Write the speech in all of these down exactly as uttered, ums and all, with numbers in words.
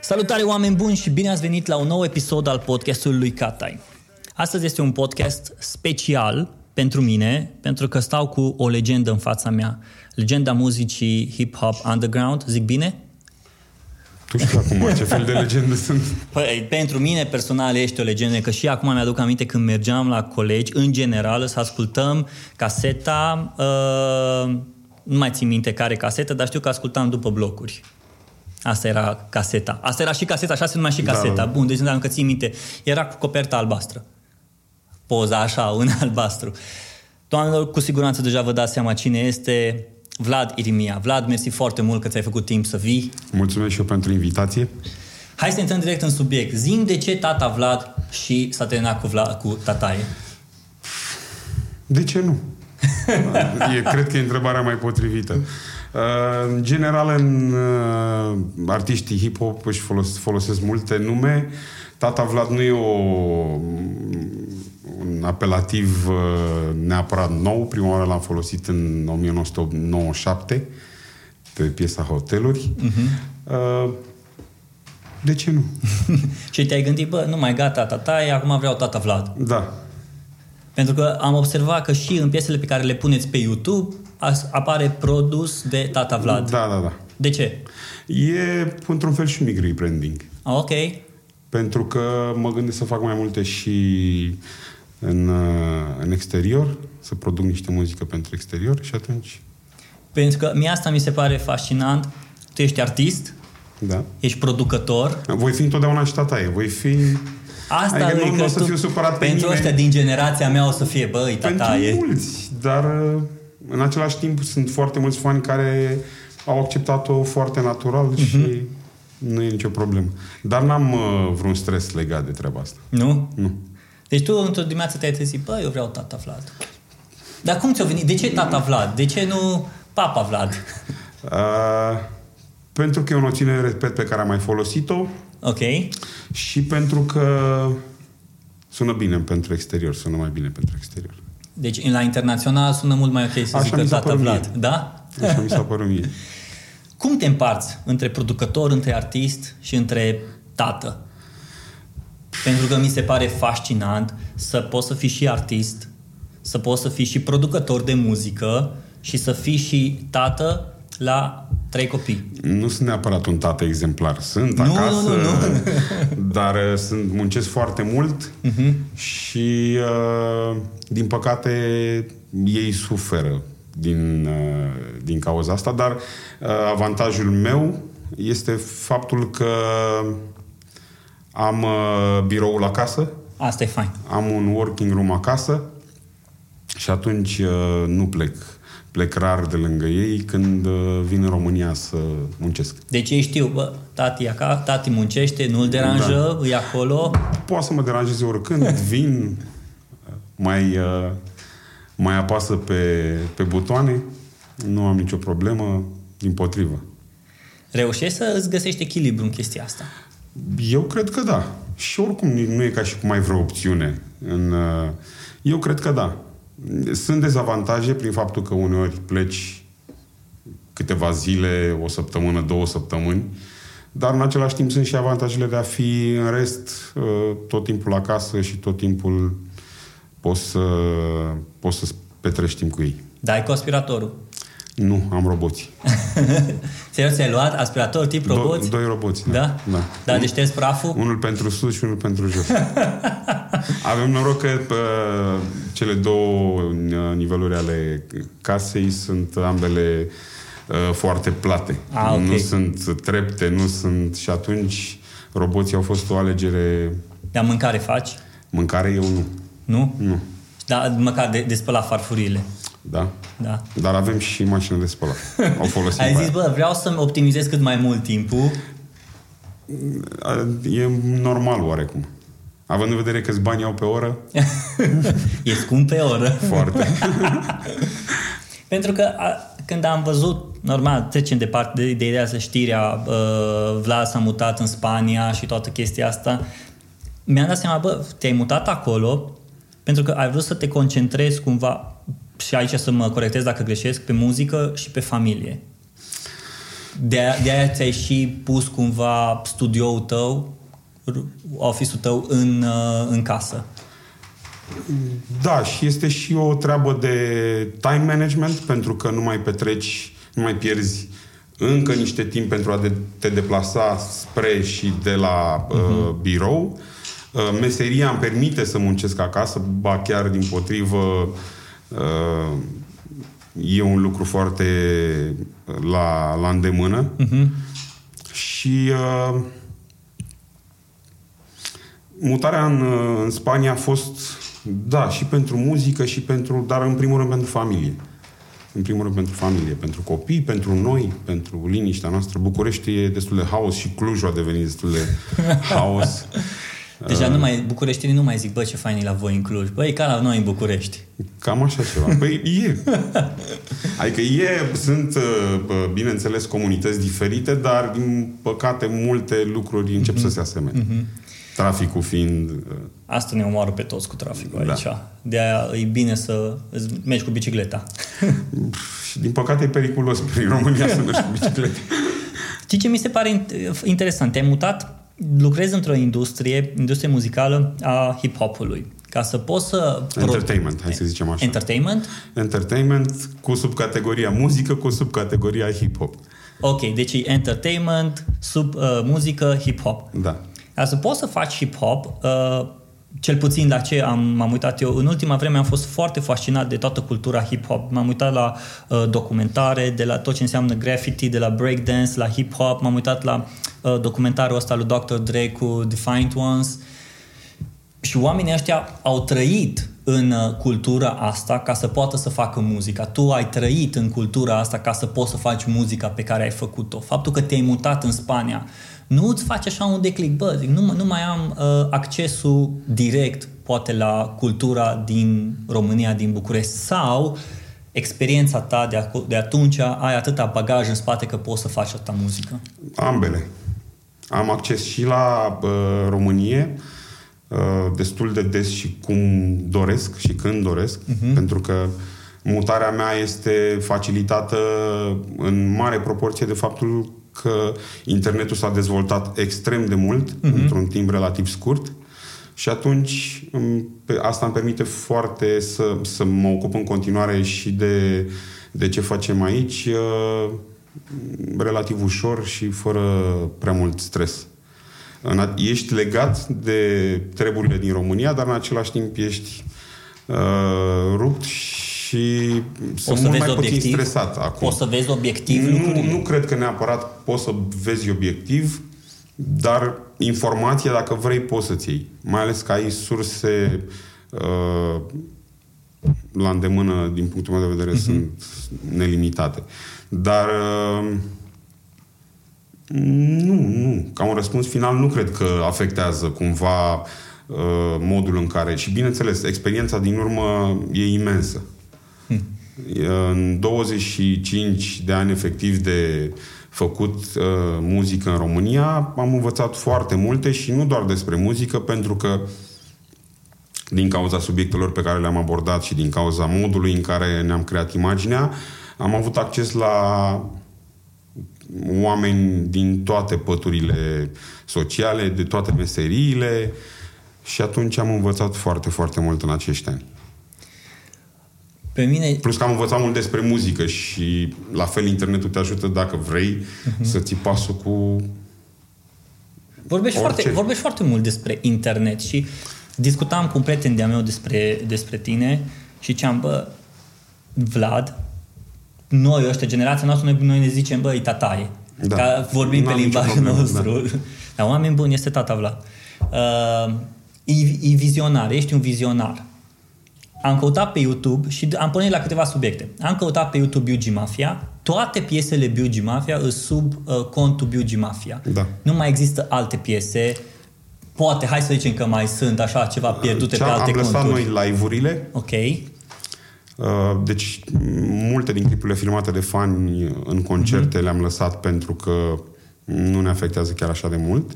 Salutare oameni buni și bine ați venit la un nou episod al podcastului lui Katai. Astăzi este un podcast special pentru mine, pentru că stau cu o legendă în fața mea. Legenda muzicii hip-hop underground, zic bine? Tu știi acum ce fel de legende sunt? Păi, pentru mine personal ești o legendă, că și acum mi-aduc aminte când mergeam la colegi, în general, să ascultăm caseta, uh, nu mai țin minte care casetă, dar știu că ascultam după blocuri. Asta era caseta. Asta era și caseta, așa se numea și caseta. Da. Bun, deci dacă ții minte, era cu coperta albastră. Poza așa, un albastru. Doamnelor, cu siguranță deja vă dați seama cine este Vlad Irimia. Vlad, mersi foarte mult că ți-ai făcut timp să vii. Mulțumesc și eu pentru invitație. Hai să intrăm direct în subiect. Zi-mi de ce Tata Vlad și s-a terminat cu, Vlad, cu Tataee. De ce nu? e, cred că e întrebarea mai potrivită. În general, în artiștii hip-hop își folosesc, folosesc multe nume. Tata Vlad nu e o, un apelativ neapărat nou. Prima oară l-am folosit în nouăsprezece nouăzeci și șapte pe piesa Hoteluri. Uh-huh. De ce nu? Și te-ai gândit, bă, nu mai gata Tataee, acum vreau Tata Vlad. Da. Pentru că am observat că și în piesele pe care le puneți pe YouTube apare produs de Tata Vlad. Da, da, da. De ce? E, într-un fel, și un mic rebranding. Ok. Pentru că mă gândesc să fac mai multe și în, în exterior, să produc niște muzică pentru exterior și atunci... Pentru că mie asta mi se pare fascinant. Tu ești artist, da. Ești producător. Voi fi întotdeauna și Tataee, voi fi... Asta adică nu, nu o să fiu supărat pe pentru ăștia din generația mea o să fie, băi, Tataee. Pentru mulți, dar... În același timp, sunt foarte mulți fani care au acceptat-o foarte natural, uh-huh. Și nu e nicio problemă. Dar n-am uh, vreun stres legat de treaba asta. Nu? Nu. Deci tu într-o dimineață te-ai trezit, bă, eu vreau Tata Vlad. Dar cum ți-o venit? De ce Tata Vlad? De ce nu Papa Vlad? Uh, pentru că e o noțiune, repet, pe care am mai folosit-o. Ok. Și pentru că sună bine pentru exterior, sună mai bine pentru exterior. Deci, la internațional sună mult mai ok să zică Tata Vlad. Da? Așa mi s-a părut mie. Cum te împarți între producător, între artist și între tată? Pentru că mi se pare fascinant să poți să fii și artist, să poți să fii și producător de muzică și să fii și tată la trei copii. Nu sunt neapărat un tată exemplar. Sunt nu, acasă, nu, nu, nu. Dar sunt, muncesc foarte mult, uh-huh. Și uh, din păcate ei suferă din, uh, din cauza asta, dar uh, avantajul meu este faptul că am uh, biroul acasă. Asta e fain. Am un working room acasă și atunci uh, nu plec. Plec rar de lângă ei când vin în România să muncesc. Deci ei știu, bă, tati, acasă, tati muncește, nu-l deranjă, da. E acolo. Poate să mă deranjeze oricând, vin, mai, mai apasă pe, pe butoane, nu am nicio problemă, dimpotrivă. Reușești să îți găsești echilibru în chestia asta? Eu cred că da. Și oricum nu e ca și cum ai vreo opțiune. În, eu cred că da. Sunt dezavantaje prin faptul că uneori pleci câteva zile, o săptămână, două săptămâni, dar în același timp sunt și avantajele de a fi în rest tot timpul acasă și tot timpul poți să, poți să petrești timp cu ei. Dar ai cu aspiratorul? Nu, am roboți. Serios, ți-ai luat aspirator tip roboți? Do- doi roboți, da. Da? Da. Da, deci ștergi praful? Unul pentru sus și unul pentru jos. Avem noroc că uh, cele două niveluri ale casei sunt ambele uh, foarte plate. A, okay. Nu sunt trepte, nu sunt... Și atunci roboții au fost o alegere... Dar mâncare faci? Mâncare eu nu. Nu? Nu. Dar măcar de, de spăla farfurile. Da. Da. Dar avem și mașină de spălat. O folosim. Ai zis, bă, vreau să-mi optimizez cât mai mult timpul. E normal oarecum. Având în vedere câți bani au pe oră. E scump pe oră. Foarte. Pentru că a, când am văzut, normal, trecem departe de, de ideea să știrea, uh, Vlad s-a mutat în Spania și toată chestia asta. mi-am dat seama, bă, te-ai mutat acolo pentru că ai vrut să te concentrezi cumva, și aici să mă corectez dacă greșesc, pe muzică și pe familie. De aia ți-ai și pus cumva studioul tău, office-ul tău în, în casă. Da, și este și o treabă de time management, pentru că nu mai petreci, nu mai pierzi încă niște timp pentru a de- te deplasa spre și de la uh, uh-huh. birou. Uh, meseria îmi permite să muncesc acasă, ba chiar dimpotrivă, uh, e un lucru foarte la, la îndemână. Uh-huh. Și uh, mutarea în, în Spania a fost, da, și pentru muzică, și pentru, dar în primul rând pentru familie. În primul rând pentru familie, pentru copii, pentru noi, pentru liniștea noastră. București e destul de haos și Clujul a devenit destul de haos. Deja nu mai, bucureștinii nu mai zic, bă, ce fain e la voi în Cluj. Bă, e ca la noi în București. Cam așa ceva. Păi e. Adică e, sunt, bineînțeles, comunități diferite, dar, din păcate, multe lucruri încep mm-hmm. să se asemene. Mm-hmm. Traficul fiind... Asta ne omoară pe toți cu traficul, da, aici. De-aia e bine să mergi cu bicicleta. Din păcate e periculos prin România să mergi cu bicicleta. Știi ce mi se pare interesant? Te-ai mutat, lucrezi într-o industrie, industrie muzicală a hip-hop-ului. Ca să poți să... Entertainment, hai să zicem așa. Entertainment? Entertainment cu subcategoria muzică, cu subcategoria hip-hop. Ok, deci entertainment, sub uh, muzică, hip-hop. Da. Asta, poți să faci hip-hop, uh, cel puțin la ce am, m-am uitat eu. În ultima vreme am fost foarte fascinat de toată cultura hip-hop. M-am uitat la uh, documentare, de la tot ce înseamnă graffiti, de la breakdance, la hip-hop. M-am uitat la uh, documentarul ăsta lui doctor Dre cu Defined Ones. Și oamenii ăștia au trăit în uh, cultura asta ca să poată să facă muzica. Tu ai trăit în cultura asta ca să poți să faci muzica pe care ai făcut-o. Faptul că te-ai mutat în Spania nu îți face așa un declic, bă, zic, nu, nu mai am uh, accesul direct, poate, la cultura din România, din București, sau experiența ta de, ac- de atunci ai atâta bagaj în spate că poți să faci atâta muzică? Ambele. Am acces și la uh, România, uh, destul de des și cum doresc și când doresc, uh-huh. pentru că mutarea mea este facilitată în mare proporție de faptul că internetul s-a dezvoltat extrem de mult, uh-huh. într-un timp relativ scurt, și atunci asta îmi permite foarte să, să mă ocup în continuare și de, de ce facem aici relativ ușor și fără prea mult stres. Ești legat de treburile din România, dar în același timp ești uh, rupt și Și sunt mult mai obiectiv, puțin stresat acum. Poți să vezi obiectiv? Nu, nu cred că neapărat poți să vezi obiectiv, dar informația, dacă vrei, poți să-ți iei. Mai ales că ai surse uh, la îndemână, din punctul meu de vedere, uh-huh. sunt nelimitate. Dar uh, nu, nu. Ca un răspuns final, nu cred că afectează cumva uh, modul în care... Și, bineînțeles, experiența din urmă e imensă. În douăzeci și cinci de ani efectiv de făcut uh, muzică în România, am învățat foarte multe și nu doar despre muzică, pentru că din cauza subiectelor pe care le-am abordat și din cauza modului în care ne-am creat imaginea, am avut acces la oameni din toate păturile sociale, de toate meseriile, și atunci am învățat foarte, foarte mult în acești ani. Pe mine... Plus că am învățat mult despre muzică și la fel internetul te ajută, dacă vrei, uh-huh. să ții pasul cu... Vorbești foarte, vorbești foarte mult despre internet și discutam cu un prieten de-a meu despre, despre tine și ziceam, bă, Vlad, noi ăștia, generația noastră, noi, noi ne zicem, bă, e Tataee. Da. Că vorbim N-am pe limbajul nostru. Da. Dar oameni buni, este Tata Vlad. Uh, e, e vizionar, ești un vizionar. Am căutat pe YouTube și am pornit la câteva subiecte. Am căutat pe YouTube B U G. Mafia. Toate piesele B U G. Mafia sunt sub uh, contul B U G. Mafia. Da. Nu mai există alte piese. Poate, hai să zicem că mai sunt așa ceva pierdute Ce-am, pe alte conturi. Am lăsat noi live-urile. Ok. Uh, deci, multe din clipurile filmate de fani în concerte mm-hmm. le-am lăsat pentru că nu ne afectează chiar așa de mult.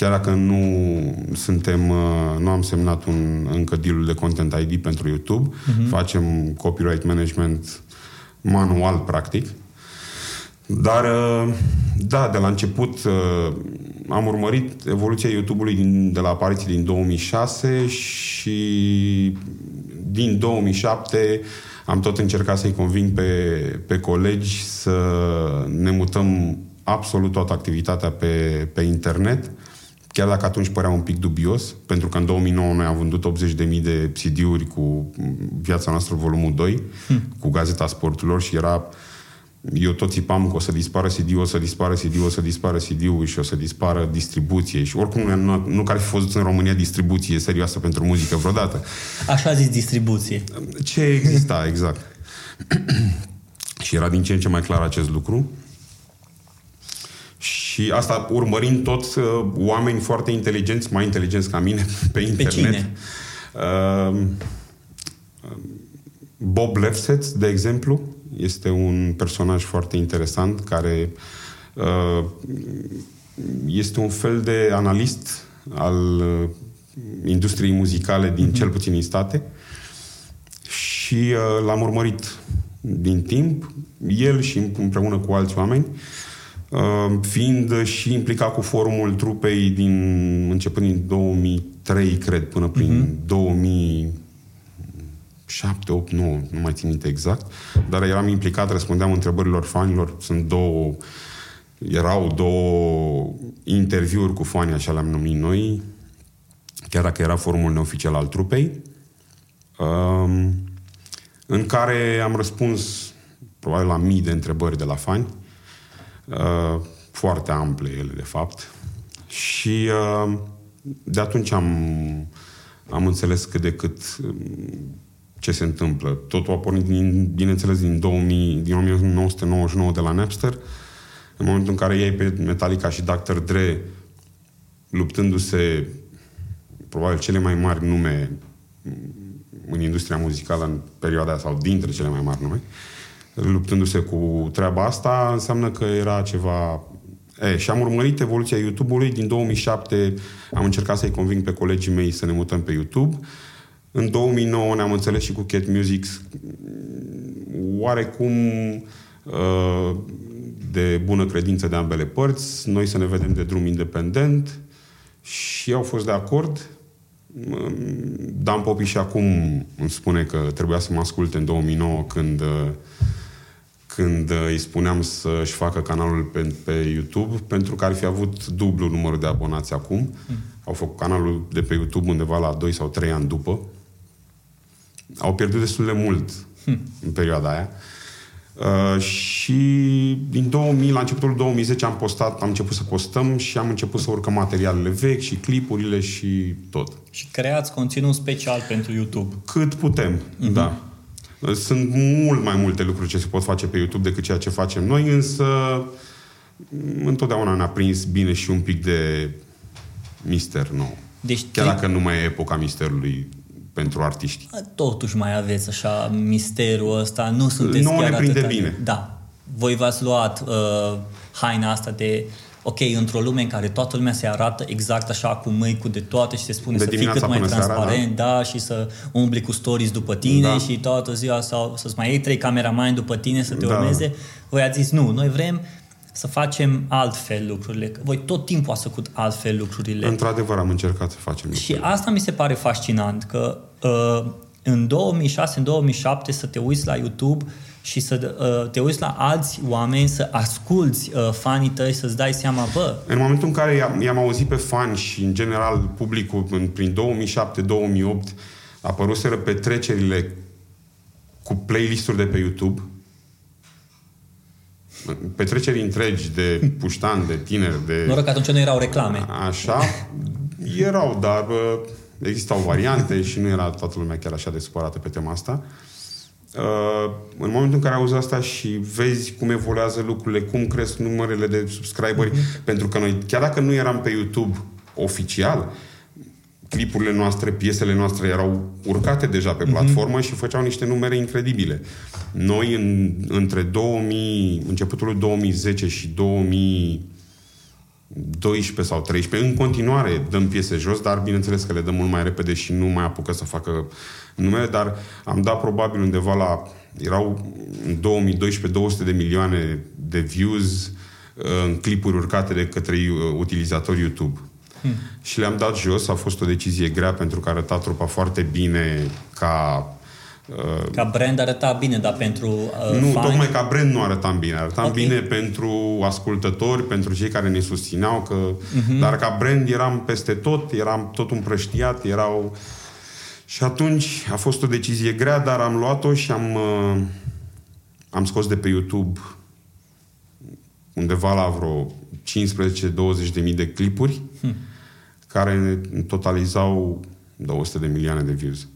Chiar dacă nu suntem, nu am semnat un, încă deal-ul de Content I D pentru YouTube, uh-huh. facem copyright management manual, practic. Dar, da, de la început am urmărit evoluția YouTube-ului din, de la apariții din două mii șase și din două mii șapte am tot încercat să-i conving pe, pe colegi să ne mutăm absolut toată activitatea pe, pe internet, chiar dacă atunci părea un pic dubios, pentru că în două mii nouă noi am vândut optzeci de mii de C D-uri cu Viața noastră volumul doi, hmm. cu Gazeta Sporturilor și era... Eu tot țipam că o să dispară C D-ul, o să dispară C D-ul, o să dispară C D-ul și o să dispară distribuție. Și oricum nu, nu că ar fi fost în România distribuție serioasă pentru muzică vreodată. Așa zis distribuție. Ce exista, exact. Și era din ce în ce mai clar acest lucru. Și asta urmărind tot oameni foarte inteligenți, mai inteligenți ca mine, pe internet. Pe cine? Uh, Bob Lefsetz, de exemplu, este un personaj foarte interesant care uh, este un fel de analist al uh, industriei muzicale din mm-hmm. cel puțin din state și uh, l-am urmărit din timp, el și împreună cu alți oameni, uh, fiind și implicat cu forumul trupei din, începând din două mii trei, cred, până prin mm-hmm. două mii șapte, opt, nouă, nu mai țin minte exact, dar eram implicat, răspundeam întrebărilor fanilor, sunt două, erau două interviuri cu fanii, așa le-am numit noi, chiar dacă era forumul neoficial al trupei, în care am răspuns probabil la mii de întrebări de la fani, foarte ample ele, de fapt, și de atunci am am înțeles cât de cât ce se întâmplă. Totul a pornit, din, bineînțeles, din, două mii, din nouăsprezece nouăzeci și nouă de la Napster, în momentul în care ei pe Metallica și doctor Dre, luptându-se probabil cele mai mari nume în industria muzicală în perioada aia, sau dintre cele mai mari nume, luptându-se cu treaba asta, înseamnă că era ceva... E, și am urmărit evoluția YouTube-ului. Din două mii șapte am încercat să-i conving pe colegii mei să ne mutăm pe YouTube. În două mii nouă ne-am înțeles și cu Cat Musics oarecum de bună credință de ambele părți, noi să ne vedem de drum independent și au fost de acord. Dan Popi și acum îmi spune că trebuia să mă asculte în două mii nouă când, când îi spuneam să-și facă canalul pe, pe YouTube, pentru că ar fi avut dublu număr de abonați acum. Au făcut canalul de pe YouTube undeva la doi sau trei ani după. Au pierdut destul de mult hmm. în perioada aia. Uh, și din două mii, la începutul două mii zece am postat, am început să postăm și am început să urcăm materialele vechi și clipurile și tot. Și creați conținut special pentru YouTube. Cât putem, mm-hmm. da. Sunt mult mai multe lucruri ce se pot face pe YouTube decât ceea ce facem noi, însă întotdeauna ne-a prins bine și un pic de mister nou. Deci, chiar dacă nu mai e epoca misterului pentru artiști. Totuși mai aveți așa misterul ăsta, nu sunteți nu chiar atât. Bine. Da. Voi v-ați luat uh, haina asta de ok, într-o lume în care toată lumea se arată exact așa cu mâicul de toate și se spune de să fii cât mai transparent, seara, da? Da, și să umbli cu stories după tine da. Și toată ziua sau să-ți mai iei trei cameramani după tine să te da. Urmeze. Voi ați zis, nu, noi vrem să facem altfel lucrurile. Voi tot timpul ați făcut altfel lucrurile. Într-adevăr am încercat să facem lucrurile. Și asta mi se pare fascinant, că uh, în două mii șase, în două mii șapte să te uiți la YouTube și să uh, te uiți la alți oameni, să asculți uh, fanii tăi, să-ți dai seama, bă... În momentul în care i-am, i-am auzit pe fani și, în general, publicul, în, prin două mii șapte două mii opt, apăruseră petrecerile cu playlist-uri de pe YouTube... Petreceri întregi de puștani, de tineri, de... Noroc că atunci nu erau reclame. Așa, erau, dar existau variante și nu era toată lumea chiar așa de supărată pe tema asta. În momentul în care auzi asta și vezi cum evoluează lucrurile, cum cresc numărele de subscriberi, mm-hmm. pentru că noi, chiar dacă nu eram pe YouTube oficial, clipurile noastre, piesele noastre erau urcate deja pe platformă mm-hmm. și făceau niște numere incredibile. Noi, în, între două mii, începutul două mii zece și doisprezece sau treisprezece. În continuare dăm piese jos, dar bineînțeles că le dăm mult mai repede și nu mai apucă să facă numele, dar am dat probabil undeva la, erau în două mii doisprezece două sute de milioane de views în clipuri urcate de către utilizatori YouTube. Hmm. Și le-am dat jos, a fost o decizie grea pentru că arăta trupa foarte bine ca... Uh, ca brand arăta bine, dar pentru uh, Nu, fani... tocmai ca brand nu arătam bine. Arătam okay. bine pentru ascultători, pentru cei care ne susțineau, că, uh-huh. dar ca brand eram peste tot, eram tot împrăștiat, erau... Și atunci a fost o decizie grea, dar am luat-o și am, uh, am scos de pe YouTube undeva la vreo cincisprezece douăzeci de mii de clipuri hmm. care totalizau două sute de milioane de views.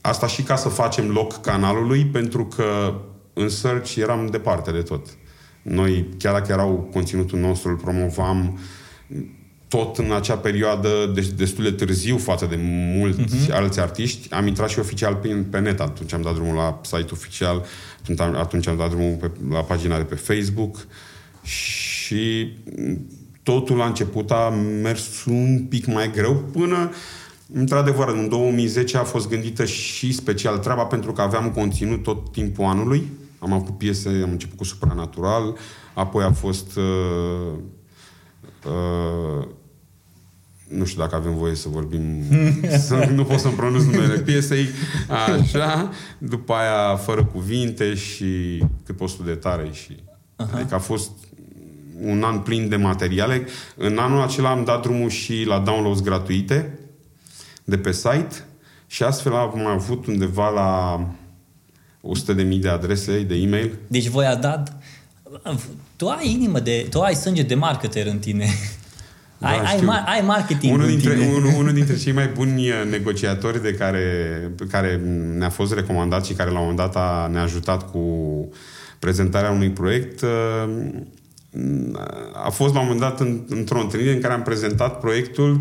Asta și ca să facem loc canalului, pentru că în search eram departe de tot. Noi, chiar dacă erau conținutul nostru, îl promovam tot în acea perioadă, deci destul de târziu față de mulți mm-hmm. alți artiști. Am intrat și oficial pe, pe net, atunci am dat drumul la site oficial, atunci am, atunci am dat drumul pe, la pagina de pe Facebook și totul a început, a mers un pic mai greu până într-adevăr, în două mii zece a fost gândită și special treaba pentru că aveam conținut tot timpul anului. Am avut piese, am început cu Supranatural, apoi a fost... Uh, uh, nu știu dacă avem voie să vorbim... să, nu pot să-mi pronunț numele piesei. Așa. După aia, Fără Cuvinte și Cât Postul de Tare. Și, uh-huh. adică a fost... un an plin de materiale. În anul acela am dat drumul și la downloads gratuite de pe site și astfel am avut undeva la o sută de mii de adrese de e-mail. Deci voi a dat... Tu ai inimă de... Tu ai sânge de marketer în tine. Da, ai, ai, ma- ai marketing unul dintre, în tine. Unul, unul dintre cei mai buni negociatori de care, care ne-a fost recomandat și care la un moment dat a, ne-a ajutat cu prezentarea unui proiect... A fost la un moment dat într-o întâlnire în care am prezentat proiectul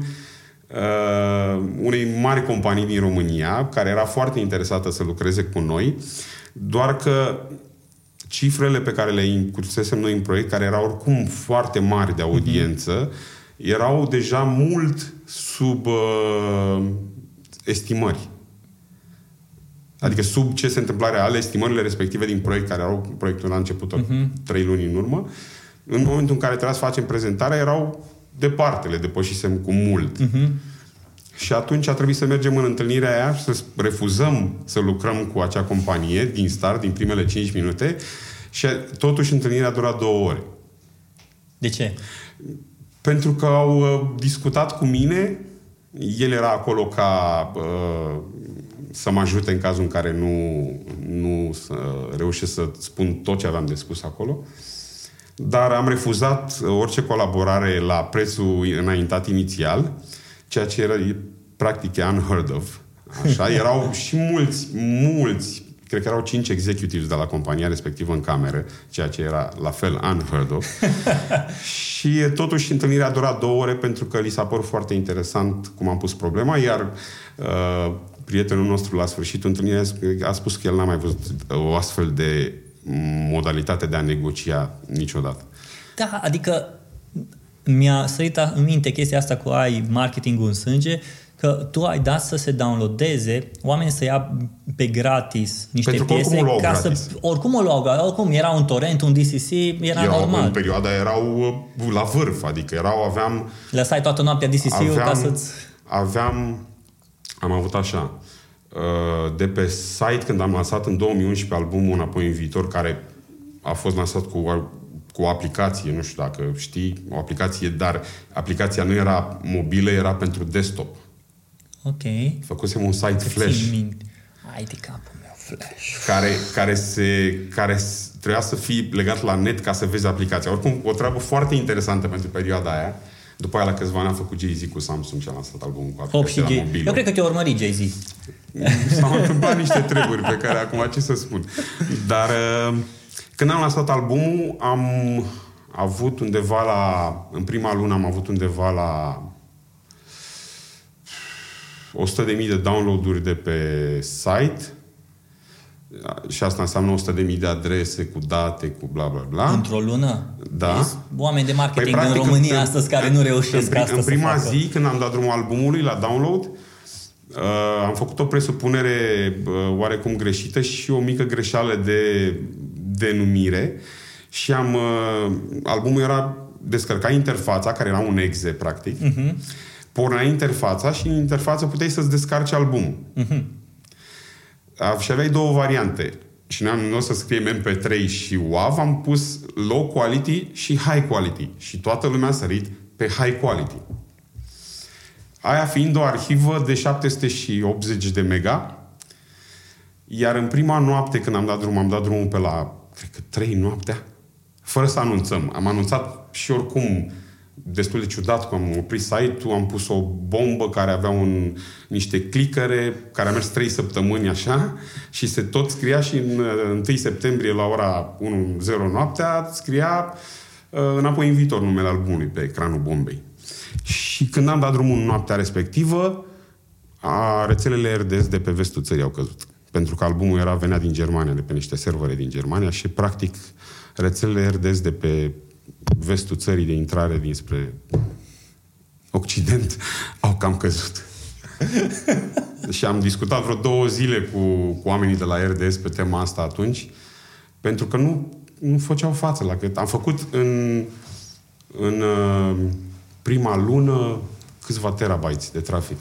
uh, unei mari companii din România, care era foarte interesată să lucreze cu noi, doar că cifrele pe care le incursesem noi în proiect, care erau oricum foarte mari de audiență, mm-hmm. erau deja mult sub uh, estimări. Adică sub ce se întâmplarea ale estimările respective din proiect, care erau proiectul la începutul mm-hmm. trei luni în urmă. În momentul în care trebuia să facem prezentarea, erau departe, le depășisem cu mult. Uh-huh. Și atunci a trebuit să mergem în întâlnirea aia, să refuzăm să lucrăm cu acea companie din start, din primele cinci minute, și totuși întâlnirea a durat două ore. De ce? Pentru că au discutat cu mine, el era acolo ca uh, să mă ajute în cazul în care nu, nu reușesc să spun tot ce aveam de spus acolo. Dar am refuzat orice colaborare la prețul înaintat inițial, ceea ce era practic unheard of. Așa, erau și mulți, mulți, cred că erau cinci executives de la compania respectivă în cameră, ceea ce era la fel unheard of. Și totuși întâlnirea a durat două ore pentru că li s-a părut foarte interesant cum am pus problema, iar uh, prietenul nostru la sfârșitul întâlnirii a spus că el n-a mai văzut o astfel de modalitate de a negocia niciodată. Da, adică mi-a sărit în minte chestia asta cu ai marketingul în sânge, că tu ai dat să se downloadeze, oamenii să ia pe gratis niște pentru piese, oricum ca gratis. Să oricum o luau, oricum era un torrent, un D C C, era eu, normal. În perioada erau la vârf, adică erau aveam lăsai toată noaptea D C C-ul aveam, ca să-ți... aveam am avut așa de pe site, când am lansat în două mii unsprezece albumul Înapoi în viitor, care a fost lansat cu, cu o aplicație, nu știu dacă știi, o aplicație, dar aplicația nu era mobilă, era pentru desktop. Ok. Făcusem un site flash. Hai de capul meu, flash. Care, care, se, care trebuia să fii legat la net ca să vezi aplicația. Oricum, o treabă foarte interesantă pentru perioada aia. După aia, la câțiva ani, am făcut Jay-Z cu Samsung și a lansat albumul cu aplicația la mobilă. Eu cred că te-a urmărit Jay-Z. S-au întâmplat niște treburi pe care acum ce să spun. Dar când am lansat albumul, am avut undeva la... În prima lună am avut undeva la o sută de mii de download-uri de pe site Și asta înseamnă o sută de mii de adrese cu date, cu bla bla bla. Într-o lună? Da. Vezi? Oameni de marketing păi, practic, în România în, astăzi care nu reușesc asta să facă. În prima zi, când am dat drumul albumului la download, Uh, am făcut o presupunere uh, oarecum greșită și o mică greșeală de denumire și am uh, albumul era descărcat interfața, care era un exe practic, uh-huh. pornea interfața și în interfață puteai să-ți descarci albumul uh-huh. uh, și aveai două variante și noi am noi să scriem M P trei și WAV, am pus low quality și high quality și toată lumea a sărit pe high quality. Aia fiind o arhivă de șapte sute optzeci de mega, iar în prima noapte când am dat drumul, am dat drumul pe la, cred că trei noaptea, fără să anunțăm. Am anunțat și oricum destul de ciudat că am oprit site-ul, am pus o bombă care avea un, niște clicăre, care a mers trei săptămâni așa și se tot scria și în întâi septembrie la ora unu noaptea scria Înapoi în viitor numele albumului pe ecranul bombei. Și când am dat drumul în noaptea respectivă, a rețelele R D S de pe vestul țării au căzut. Pentru că albumul era venea din Germania, de pe niște servere din Germania și, practic, rețelele R D S de pe vestul țării de intrare dinspre Occident au cam căzut. Și am discutat vreo două zile cu, cu oamenii de la R D S pe tema asta atunci, pentru că nu, nu făceau față la cât. Am făcut în... în prima lună câțiva terabaiți de trafic.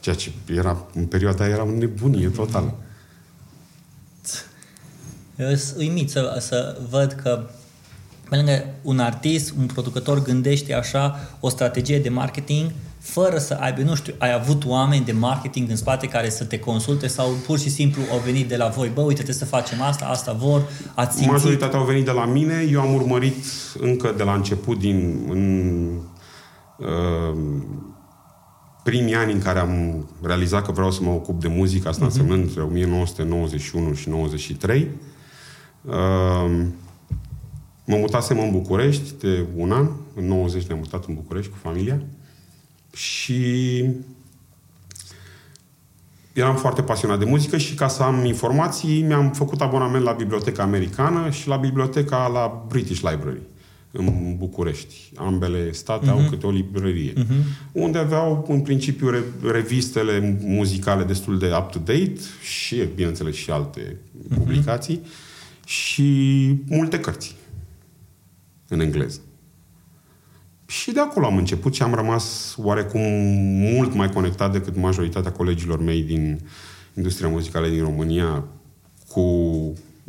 Ceea ce era, în perioada aia era o nebunie totală. Eu sunt uimit să, să văd că pe lângă un artist, un producător gândește așa o strategie de marketing fără să aibă, nu știu, ai avut oameni de marketing în spate care să te consulte sau pur și simplu au venit de la voi? Bă, uite, trebuie să facem asta, asta vor, ați simțit? Majoritatea au venit de la mine, eu am urmărit încă de la început din... În... primii ani în care am realizat că vreau să mă ocup de muzică, asta însemnând între nouăsprezece nouăzeci și unu și nouăzeci și trei, mă mutasem în București de un an, în nouăzeci ne-am mutat în București cu familia și eram foarte pasionat de muzică și ca să am informații mi-am făcut abonament la Biblioteca Americană și la Biblioteca la British Library în București. Ambele state uh-huh. au câte o librărie. Uh-huh. Unde aveau, în principiu, re- revistele muzicale destul de up-to-date și, bineînțeles, și alte uh-huh. publicații și multe cărți în engleză. Și de acolo am început și am rămas oarecum mult mai conectat decât majoritatea colegilor mei din industria muzicală din România cu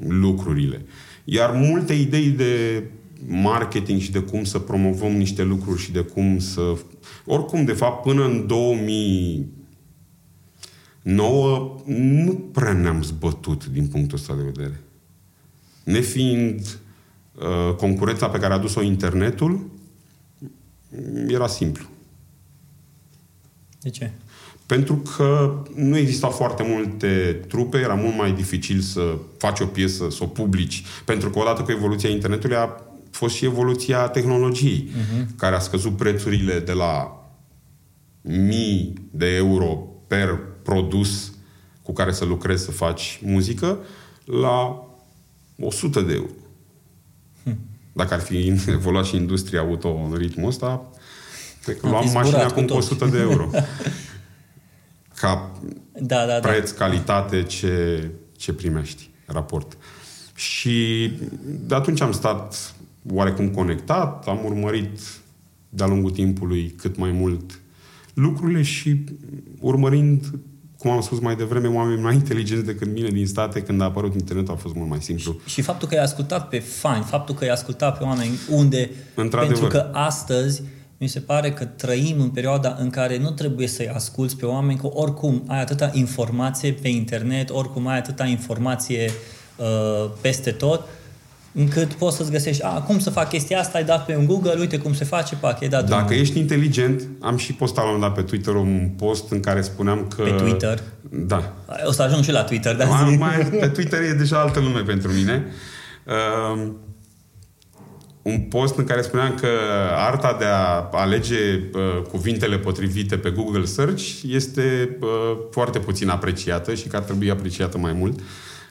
lucrurile. Iar multe idei de marketing și de cum să promovăm niște lucruri și de cum să... Oricum, de fapt, până în două mii nouă nu prea ne-am zbătut din punctul ăsta de vedere. Nefiind uh, concurența pe care a adus-o internetul, era simplu. De ce? Pentru că nu exista foarte multe trupe, era mult mai dificil să faci o piesă, să o publici, pentru că odată cu evoluția internetului a fost și evoluția tehnologiei, uh-huh. care a scăzut prețurile de la mii de euro per produs cu care să lucrezi să faci muzică la o sută de euro. Hmm. Dacă ar fi evoluat și industria auto în ritmul ăsta, cred că luam mașina acum cu o sută de euro. Ca da, da, preț, da. Calitate, ce, ce primești, raport. Și de atunci am stat oarecum conectat, am urmărit de-a lungul timpului cât mai mult lucrurile și urmărind, cum am spus mai devreme, oameni mai inteligenți decât mine din state, când a apărut internetul a fost mult mai simplu. Și, și faptul că i-ai ascultat pe fani, faptul că i-ai ascultat pe oameni unde... Într-adevăr. Pentru că astăzi mi se pare că trăim în perioada în care nu trebuie să-i asculți pe oameni, că oricum ai atâta informație pe internet, oricum ai atâta informație uh, peste tot, încât poți să-ți găsești, a, cum să fac chestia asta, ai dat pe un Google, uite cum se face, pac, ai dat. Dacă un... ești inteligent, am și postat la un dat pe Twitter un post în care spuneam că... Pe Twitter? Da. O să ajung și la Twitter, dar mai, mai, pe Twitter e deja altă lume pentru mine. Uh, un post în care spuneam că arta de a alege uh, cuvintele potrivite pe Google Search este uh, foarte puțin apreciată și că ar trebui apreciată mai mult.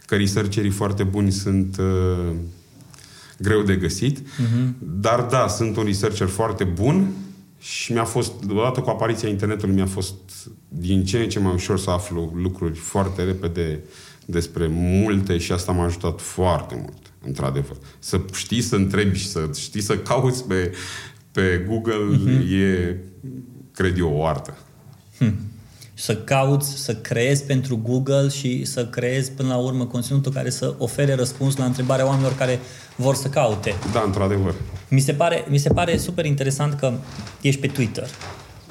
că researcherii foarte buni sunt uh, greu de găsit. Uh-huh. Dar da, sunt un researcher foarte bun și mi-a fost, odată cu apariția internetului, mi-a fost din ce în ce mai ușor să aflu lucruri foarte repede despre multe și asta m-a ajutat foarte mult, într-adevăr. Să știi să întrebi și să știi să cauți pe, pe Google, uh-huh, e, cred eu, o artă. Hmm. Să cauți, să creezi pentru Google și să creezi până la urmă conținutul care să ofere răspuns la întrebarea oamenilor care vor să caute. Da, într-adevăr. Mi se pare, mi se pare super interesant că ești pe Twitter.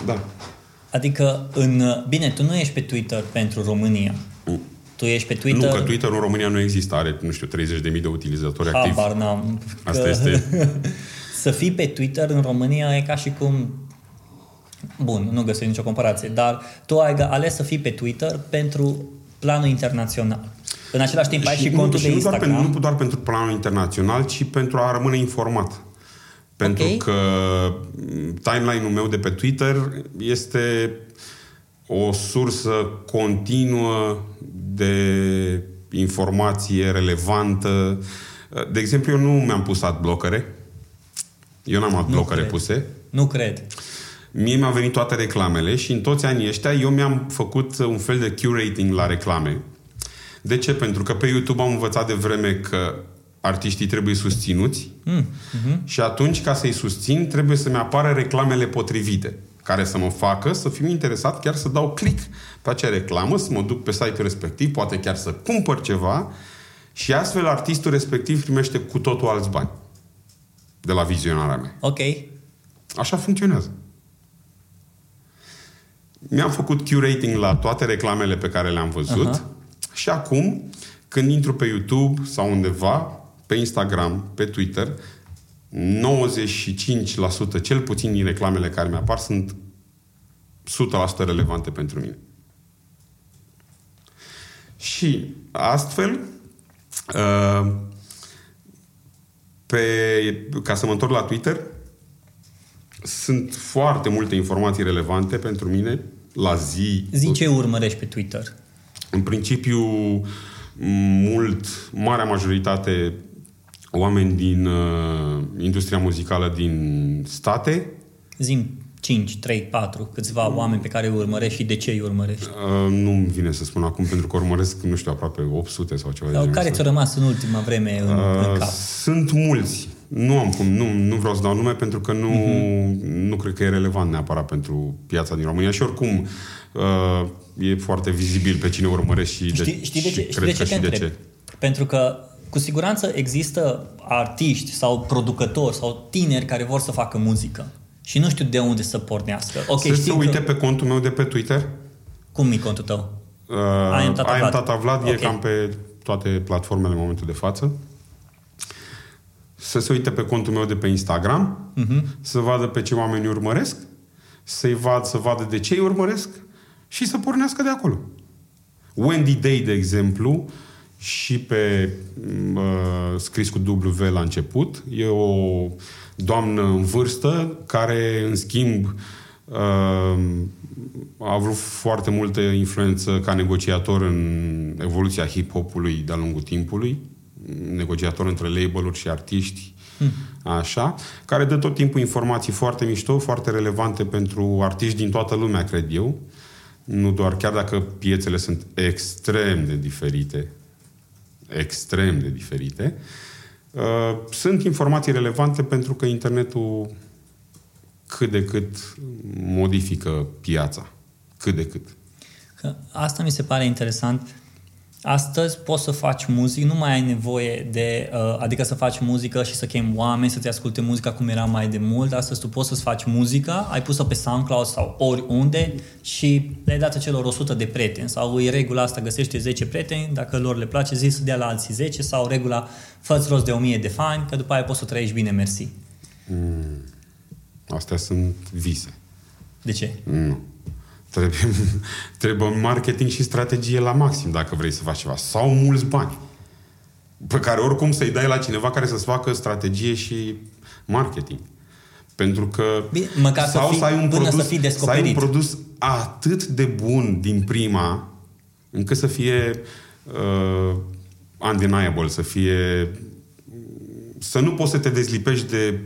Da. Adică, în, bine, tu nu ești pe Twitter pentru România. Mm. Tu ești pe Twitter... Nu, că Twitter în România nu există. Are, nu știu, treizeci de mii de utilizatori activi. Habar n-am. Asta că... este... Să fii pe Twitter în România e ca și cum... Bun, nu găsesc nicio comparație, dar tu ai ales să fii pe Twitter pentru planul internațional. În același timp ai și, și contul de Instagram. Doar pentru, nu doar pentru planul internațional, ci pentru a rămâne informat. Pentru okay. că timeline-ul meu de pe Twitter este o sursă continuă de informație relevantă. De exemplu, eu nu mi-am pus adblocare. Eu n-am adblocare puse. Nu cred. Mie mi-au venit toate reclamele și în toți anii ăștia eu mi-am făcut un fel de curating la reclame. De ce? Pentru că pe YouTube am învățat de vreme că artiștii trebuie susținuți mm. mm-hmm. și atunci, ca să-i susțin, trebuie să-mi apară reclamele potrivite, care să mă facă să fiu interesat, chiar să dau click pe acea reclamă, să mă duc pe site-ul respectiv, poate chiar să cumpăr ceva și astfel artistul respectiv primește cu totul alți bani de la vizionarea mea. Ok. Așa funcționează. Mi-am făcut curating la toate reclamele pe care le-am văzut. Uh-huh. Și acum, când intru pe YouTube sau undeva, pe Instagram, pe Twitter, nouăzeci și cinci la sută cel puțin din reclamele care mi-apar sunt o sută la sută relevante pentru mine. Și astfel, pe, ca să mă întorc la Twitter, sunt foarte multe informații relevante pentru mine la zi. Zi ce urmărești pe Twitter? În principiu, mult, marea majoritate oameni din uh, industria muzicală din state. Zi cinci, trei, patru, câțiva oameni pe care îi urmărești și de ce îi urmărești? Uh, nu-mi vine să spun acum, pentru că urmăresc, nu știu, aproape opt sute sau ceva. Sau de care ți-a rămas în ultima vreme în, uh, în cap? Sunt mulți. Nu am cum, nu, nu vreau să dau nume pentru că nu, uh-huh. nu cred că e relevant neapărat pentru piața din România și oricum uh, e foarte vizibil pe cine urmăresc și de, știi, știi de ce, știi de ce te întreb? De ce. Pentru că cu siguranță există artiști sau producători sau tineri care vor să facă muzică și nu știu de unde să pornească. Okay, să se uite că... pe contul meu de pe Twitter. Cum e contul tău? Uh, I am Tata Vlad, Tata Vlad okay. E cam pe toate platformele în momentul de față. Să se uite pe contul meu de pe Instagram, uh-huh. să vadă pe ce oameni urmăresc, să-i vad, să vadă de ce îi urmăresc și să pornească de acolo. Wendy Day, de exemplu, și pe uh, scris cu W la început, e o doamnă în vârstă care, în schimb, uh, a avut foarte multă influență ca negociator în evoluția hip-hopului de-a lungul timpului. Negociator între label-uri și artiști, hmm. așa, care dă tot timpul informații foarte mișto, foarte relevante pentru artiști din toată lumea, cred eu. Nu doar, chiar dacă piețele sunt extrem de diferite, extrem de diferite, uh, sunt informații relevante pentru că internetul cât de cât modifică piața. Cât de cât. Că asta mi se pare interesant. Astăzi poți să faci muzică, nu mai ai nevoie de... Adică să faci muzică și să chemi oameni să-ți asculte muzica cum era mai de mult. Astăzi tu poți să-ți faci muzica, ai pus-o pe SoundCloud sau oriunde și le-ai dat celor o sută de prieteni. Sau e regula asta, găsește zece prieteni, dacă lor le place, zi să dea la alții zece sau regula fă-ți rost de o mie de fani, că după aia poți să trăiești bine, mersi. Mm. Astea sunt vise. De ce? Nu. Trebuie, trebuie marketing și strategie la maxim dacă vrei să faci ceva. Sau mulți bani. Pe care oricum să-i dai la cineva care să-ți facă strategie și marketing. Pentru că... Bine, măcar sau să, fii, să, ai un produs, să, fii să ai un produs atât de bun din prima încât să fie uh, undeniable, să fie... Să nu poți să te dezlipești de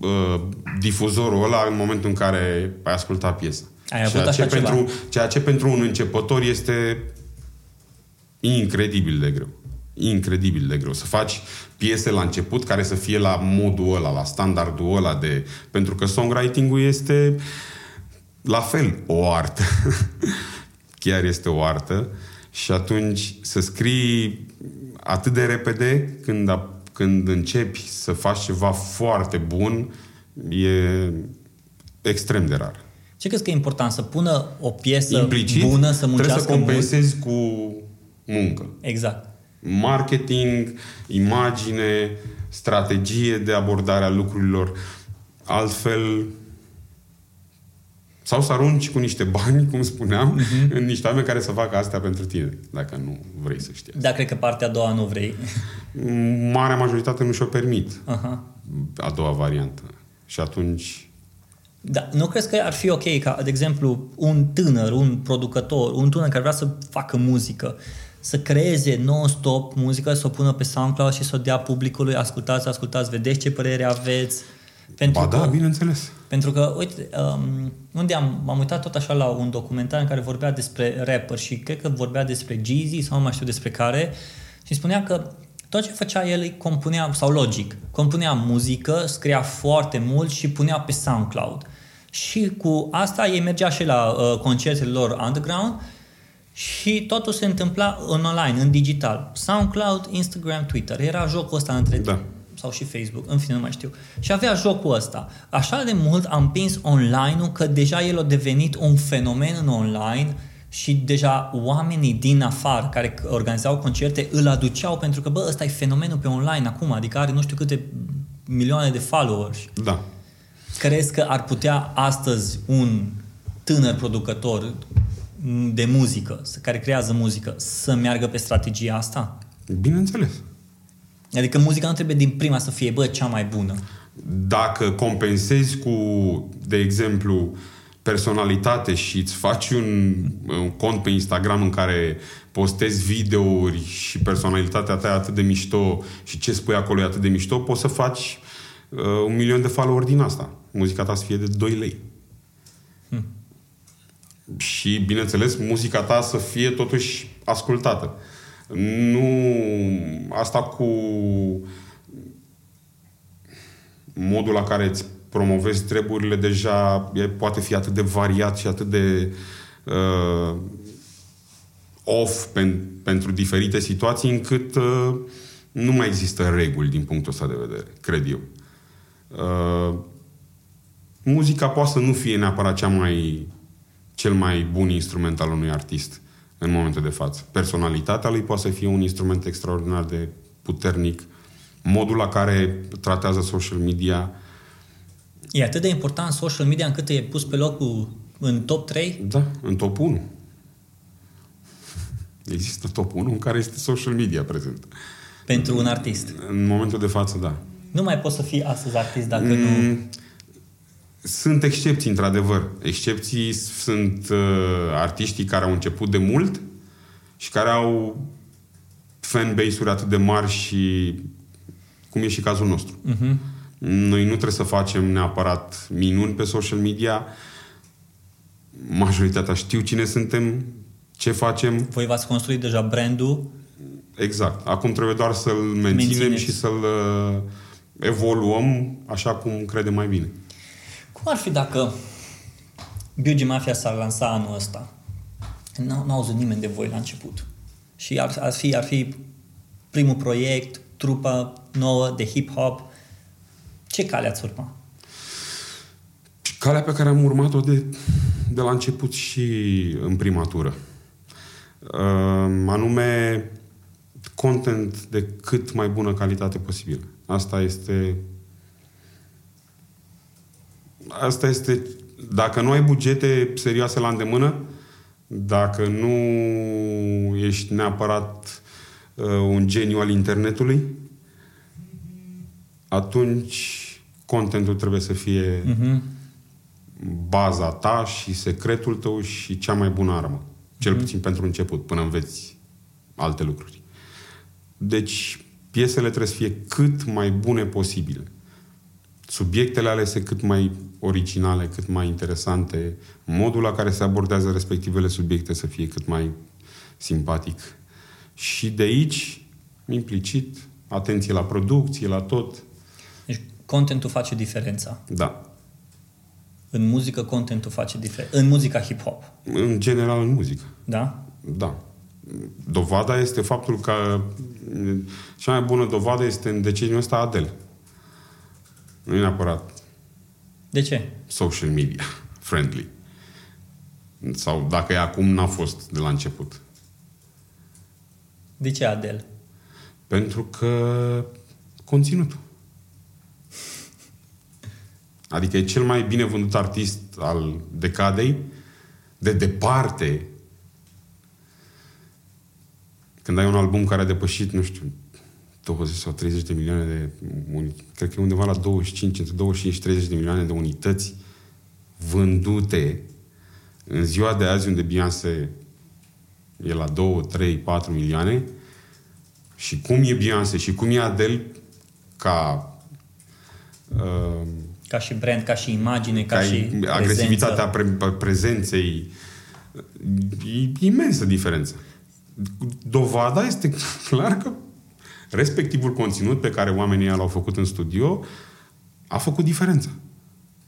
uh, difuzorul ăla în momentul în care ai ascultat piesa. Ai avut ceea, așa ce ceva. Pentru, ceea ce pentru un începător este incredibil de greu. Incredibil de greu. Să faci piese la început care să fie la modul ăla, la standardul ăla de... Pentru că songwriting-ul este la fel o artă. Chiar este o artă. Și atunci să scrii atât de repede când a Când începi să faci ceva foarte bun, e extrem de rar. Ce crezi că e important? Să pună o piesă implicit, bună, să muncească mult? Trebuie să compensezi cu muncă. Exact. Marketing, imagine, strategie de abordare a lucrurilor. Altfel... Sau să arunci cu niște bani, cum spuneam, uh-huh. în niște oameni care să facă astea pentru tine, dacă nu vrei să știi. Da, cred că partea a doua nu vrei. Marea majoritate nu și-o permit. Uh-huh. A doua variantă. Și atunci... Da, nu crezi că ar fi ok ca, de exemplu, un tânăr, un producător, un tânăr care vrea să facă muzică, să creeze non-stop muzică, să o pună pe SoundCloud și să o dea publicului, ascultați, ascultați, vedeți ce părere aveți... Pentru ba că, da, bineînțeles. Pentru că, uite, um, unde am, m-am uitat tot așa la un documentar în care vorbea despre rapper și cred că vorbea despre Jay-Z sau nu mai știu despre care și spunea că tot ce făcea el compunea, sau Logic, compunea muzică, scria foarte mult și punea pe SoundCloud. Și cu asta ei mergea și la uh, concertele lor underground și totul se întâmpla în online, în digital. SoundCloud, Instagram, Twitter. Era jocul ăsta între... Da. Sau și Facebook, în fine, nu mai știu. Și avea jocul ăsta. Așa de mult am împins online-ul că deja el a devenit un fenomen în online și deja oamenii din afară care organizau concerte îl aduceau pentru că, bă, ăsta e fenomenul pe online acum, adică are nu știu câte milioane de followers. Da. Crezi că ar putea astăzi un tânăr producător de muzică, care creează muzică, să meargă pe strategia asta? Bineînțeles. Adică muzica nu trebuie din prima să fie, bă, cea mai bună. Dacă compensezi cu, de exemplu, personalitate și îți faci un, un cont pe Instagram în care postezi videouri și personalitatea ta e atât de mișto și ce spui acolo e atât de mișto, poți să faci uh, un milion de follower din asta. Muzica ta să fie de doi lei. Hmm. Și, bineînțeles, muzica ta să fie totuși ascultată. Nu, asta cu modul la care îți promovezi treburile deja e, poate fi atât de variat și atât de uh, off pen, pentru diferite situații încât uh, nu mai există reguli din punctul ăsta de vedere, cred eu. Uh, muzica poate să nu fie neapărat cea mai, cel mai bun instrument al unui artist în momentul de față. Personalitatea lui poate să fie un instrument extraordinar de puternic. Modul la care tratează social media. E atât de important social media încât e pus pe locul în top trei? Da, în top unu. Există top unu în care este social media prezent. Pentru un artist? În momentul de față, da. Nu mai poți să fii astăzi artist dacă mm, nu... Sunt excepții, într-adevăr. Excepții sunt uh, artiștii care au început de mult și care au fanbase-uri atât de mari și cum e și cazul nostru. Uh-huh. Noi nu trebuie să facem neapărat minuni pe social media. Majoritatea știu cine suntem, ce facem. Voi v-ați construit deja brand-ul. Exact. Acum trebuie doar să-l menținem Mențineți. și să-l uh, evoluăm așa cum credem mai bine. Cum ar fi dacă B U G Mafia s-ar lansa anul ăsta? N-a auzit nimeni de voi la început. Și ar, ar, fi, ar fi primul proiect, trupa nouă de hip-hop. Ce cale ați urma? Calea pe care am urmat-o de, de la început și în prima tură. Anume, content de cât mai bună calitate posibil. Asta este... Asta este, dacă nu ai bugete serioase la îndemână, dacă nu ești neapărat uh, un geniu al internetului, atunci contentul trebuie să fie uh-huh. baza ta și secretul tău și cea mai bună armă. Cel uh-huh. puțin pentru început, până înveți alte lucruri. Deci, piesele trebuie să fie cât mai bune posibile. Subiectele alese cât mai originale, cât mai interesante, modul la care se abordează respectivele subiecte să fie cât mai simpatic. Și de aici, implicit, atenție la producție, la tot. Deci, contentul face diferența. Da. În muzică, contentul face diferența. În muzica hip-hop. În general, în muzică. Da? Da. Dovada este faptul că cea mai bună dovadă este în deceniul ăsta Adele. Nu e neapărat. De ce? Social media friendly. Sau dacă e acum, n-a fost de la început. De ce Adele? Pentru că conținutul. Adică e cel mai bine vândut artist al decadei, de departe. Când ai un album care a depășit, nu știu, douăzeci sau treizeci de milioane de unități, cred că undeva la douăzeci și cinci, între douăzeci și cinci și treizeci de milioane de unități vândute în ziua de azi, unde Beyonce e la două, trei, patru milioane, și cum e Beyonce și cum e Adele ca... Uh, ca și brand, ca și imagine, ca, ca și prezență. Agresivitatea pre- prezenței. E imensă diferență. Dovada este clar că respectivul conținut pe care oamenii l-au făcut în studio a făcut diferența.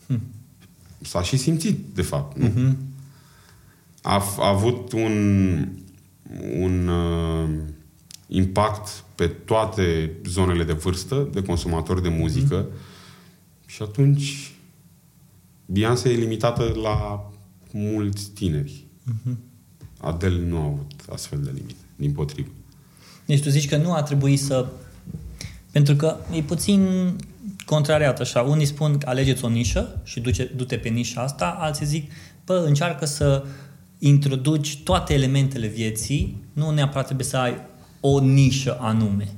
Hmm. S-a și simțit, de fapt. Nu? Mm-hmm. A, a avut un, un uh, impact pe toate zonele de vârstă, de consumatori de muzică. Mm-hmm. Și atunci Beyonce e limitată la mulți tineri. Mm-hmm. Adele nu a avut astfel de limite, dimpotrivă. Deci tu zici că nu a trebuit să... Pentru că e puțin contrariat așa. Unii spun că alegeți o nișă și duce, du-te pe nișa asta, alții zic, bă, încearcă să introduci toate elementele vieții, nu neapărat trebuie să ai o nișă anume.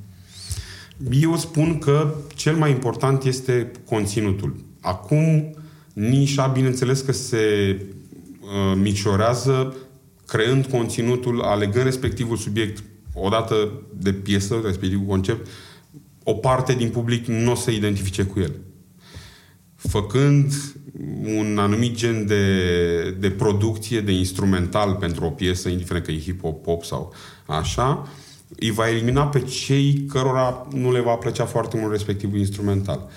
Eu spun că cel mai important este conținutul. Acum, nișa, bineînțeles că se uh, micșorează creând conținutul, alegând respectivul subiect odată de piesă, respectivul concept, o parte din public nu o să identifice cu el. Făcând un anumit gen de, de producție, de instrumental pentru o piesă, indiferent că e hip-hop, pop sau așa, îi va elimina pe cei cărora nu le va plăcea foarte mult respectivul instrumental.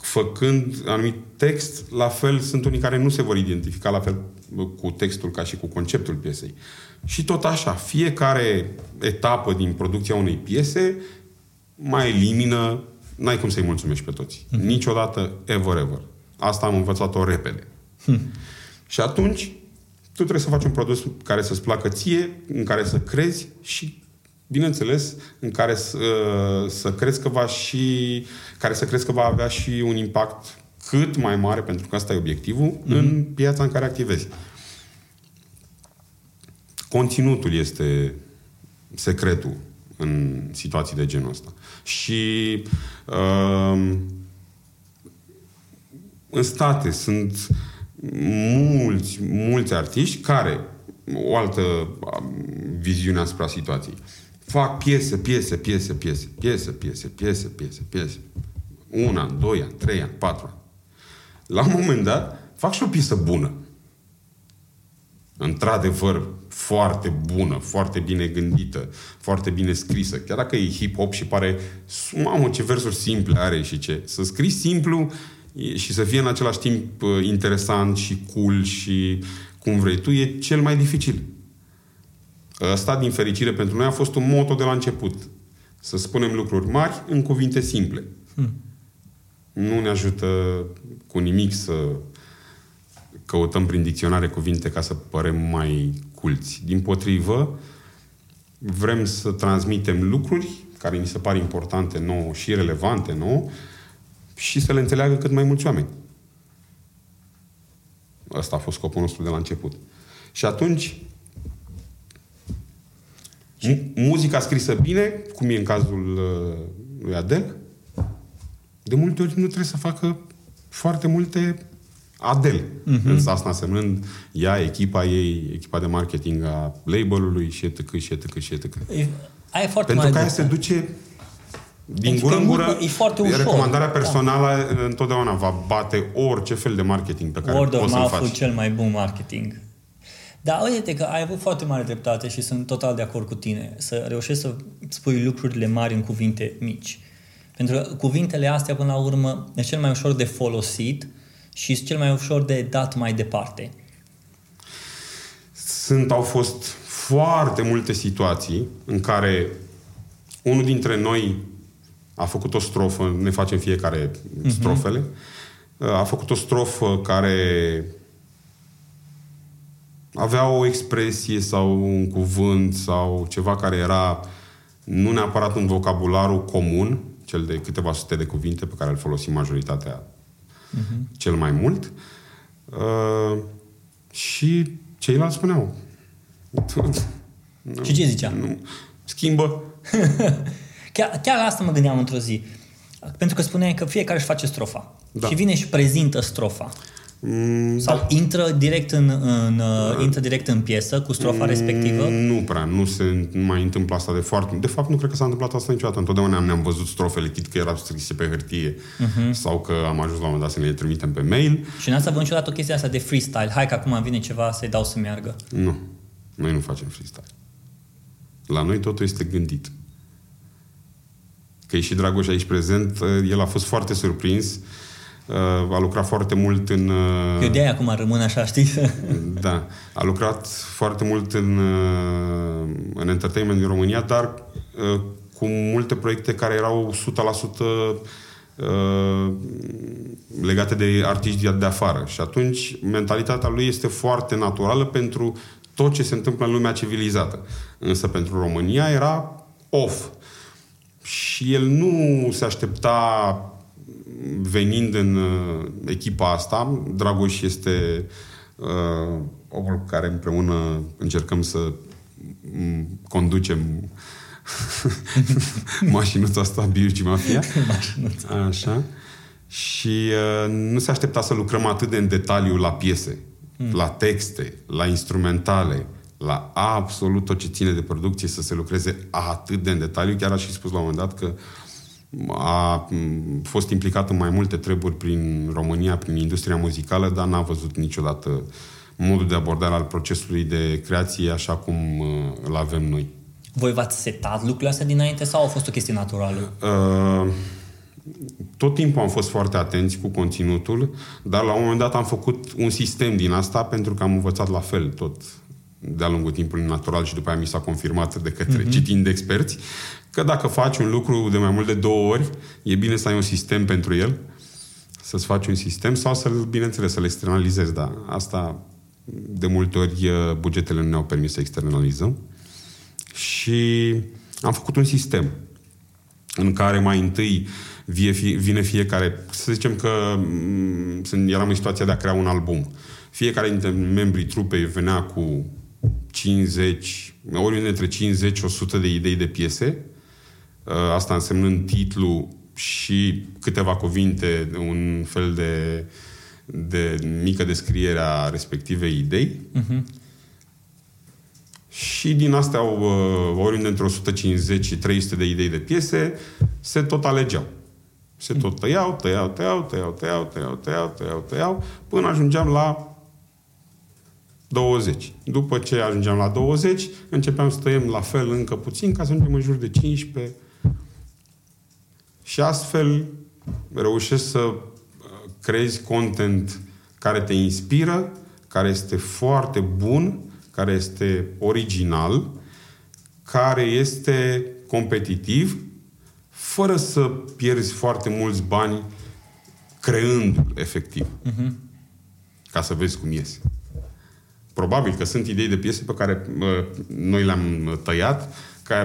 Făcând anumit text, la fel sunt unii care nu se vor identifica la fel cu textul ca și cu conceptul piesei. Și tot așa, fiecare etapă din producția unei piese mai elimină, n-ai cum să-i mulțumești pe toți. Hmm. Niciodată, ever, ever. Asta am învățat-o repede. Hmm. Și atunci, tu trebuie să faci un produs care să-ți placă ție, în care să crezi și, bineînțeles, în care să, să crezi că va și, care să crezi că va avea și un impact cât mai mare, pentru că asta e obiectivul, mm-hmm. în piața în care activezi. Conținutul este secretul în situații de genul ăsta. Și uh, în state sunt mulți, mulți artiști care, o altă viziune asupra situației, fac piese, piese, piese, piese, piese, piese, piese, piese, piese. Una, doi ani, trei ani, patru ani. La un moment dat, fac și o piesă bună. Într-adevăr, foarte bună, foarte bine gândită, foarte bine scrisă. Chiar dacă e hip-hop și pare, mamă, ce versuri simple are și ce. Să scrii simplu și să fie în același timp interesant și cool și cum vrei tu, e cel mai dificil. Ăsta, din fericire pentru noi, a fost un motto de la început. Să spunem lucruri mari în cuvinte simple. Hmm. Nu ne ajută cu nimic să căutăm prin dicționare cuvinte ca să părem mai culți. Dimpotrivă, vrem să transmitem lucruri care ni se par importante nouă și relevante nouă și să le înțeleagă cât mai mulți oameni. Ăsta a fost scopul nostru de la început. Și atunci, m- muzica scrisă bine, cum e în cazul lui Adele, de multe ori nu trebuie să facă foarte multe Adele. Uh-huh. Însă asta însemnând ea, echipa ei, echipa de marketing a label-ului și etc, și etc, și et cetera. Pentru că aia se duce din deci gură în gură. E foarte ușor. Recomandarea personală da. întotdeauna va bate orice fel de marketing pe care poți să-l faci. Cel mai bun marketing. Dar uite că ai avut foarte mare dreptate și sunt total de acord cu tine. Să reușești să spui lucrurile mari în cuvinte mici. Pentru că cuvintele astea, până la urmă, e cel mai ușor de folosit și e cel mai ușor de dat mai departe. Sunt, au fost foarte multe situații în care unul dintre noi a făcut o strofă, ne facem fiecare strofele, uh-huh. a făcut o strofă care avea o expresie sau un cuvânt sau ceva care era nu neapărat în vocabularul comun, cel de câteva sute de cuvinte pe care îl folosim majoritatea uh-huh. cel mai mult. Uh, și ceilalți spuneau. Și ce zicea? Nu. Schimbă. chiar, chiar asta mă gândeam într-o zi. Pentru că spuneai că fiecare își face strofa. Da. Și vine și prezintă strofa. Mm, Sau da. intră, direct în, în, uh, intră direct în piesă cu strofa mm, respectivă? Nu prea, nu se mai întâmplă asta de foarte... De fapt, nu cred că s-a întâmplat asta niciodată. Întotdeauna ne-am văzut strofele, chit că erau scrise pe hârtie uh-huh. sau că am ajuns la un moment dat să ne le trimitem pe mail. Și n-ați avut niciodată o chestie asta de freestyle? Hai că acum vine ceva să-i dau să meargă. Nu, noi nu facem freestyle. La noi totul este gândit. Că e și Dragoș aici prezent, el a fost foarte surprins. A lucrat foarte mult în... Eu de-aia acum rămân așa, știi? Da. A lucrat foarte mult în, în entertainment din România, dar cu multe proiecte care erau o sută la sută legate de artiști de afară. Și atunci mentalitatea lui este foarte naturală pentru tot ce se întâmplă în lumea civilizată. Însă pentru România era off. Și el nu se aștepta... Venind în echipa asta, Dragoș este uh, omul care împreună încercăm să conducem mașinuța asta B U G. Mafia. Așa. Și uh, nu se aștepta să lucrăm atât de în detaliu la piese, mm. la texte, la instrumentale, la absolut tot ce ține de producție, să se lucreze atât de în detaliu. Chiar aș fi spus la un moment dat că a fost implicat în mai multe treburi prin România, prin industria muzicală, dar n-a văzut niciodată modul de abordare al procesului de creație așa cum îl avem noi. Voi v-ați setat lucrurile astea dinainte sau a fost o chestie naturală? Uh, tot timpul am fost foarte atenți cu conținutul, dar la un moment dat am făcut un sistem din asta pentru că am învățat la fel tot de-a lungul timpului natural și după aia mi s-a confirmat de către uh-huh. citind de experți că dacă faci un lucru de mai mult de două ori, e bine să ai un sistem pentru el, să-ți faci un sistem sau să-l, bineînțeles, să-l externalizezi, dar asta de multe ori bugetele nu ne-au permis să externalizăm. Și am făcut un sistem în care mai întâi vie, vine fiecare, să zicem că eram în situația de a crea un album. Fiecare dintre membrii trupei venea cu cincizeci, ori între cincizeci și o sută de idei de piese, asta însemnând titlu și câteva cuvinte, un fel de, de mică descriere a respectivei idei. Uh-huh. Și din astea, ori între o sută cincizeci și trei sute de idei de piese, se tot alegeau. Se tot tăiau, tăiau, tăiau, tăiau, tăiau, tăiau, tăiau, tăiau, tăiau, până ajungeam la douăzeci. După ce ajungeam la douăzeci, începeam să tăiem la fel încă puțin, ca să ajungem în jur de cincisprezece. Și astfel reușești să creezi content care te inspiră, care este foarte bun, care este original, care este competitiv, fără să pierzi foarte mulți bani creându-l efectiv. Uh-huh. Ca să vezi cum iese. Probabil că sunt idei de piese pe care uh, noi le-am tăiat,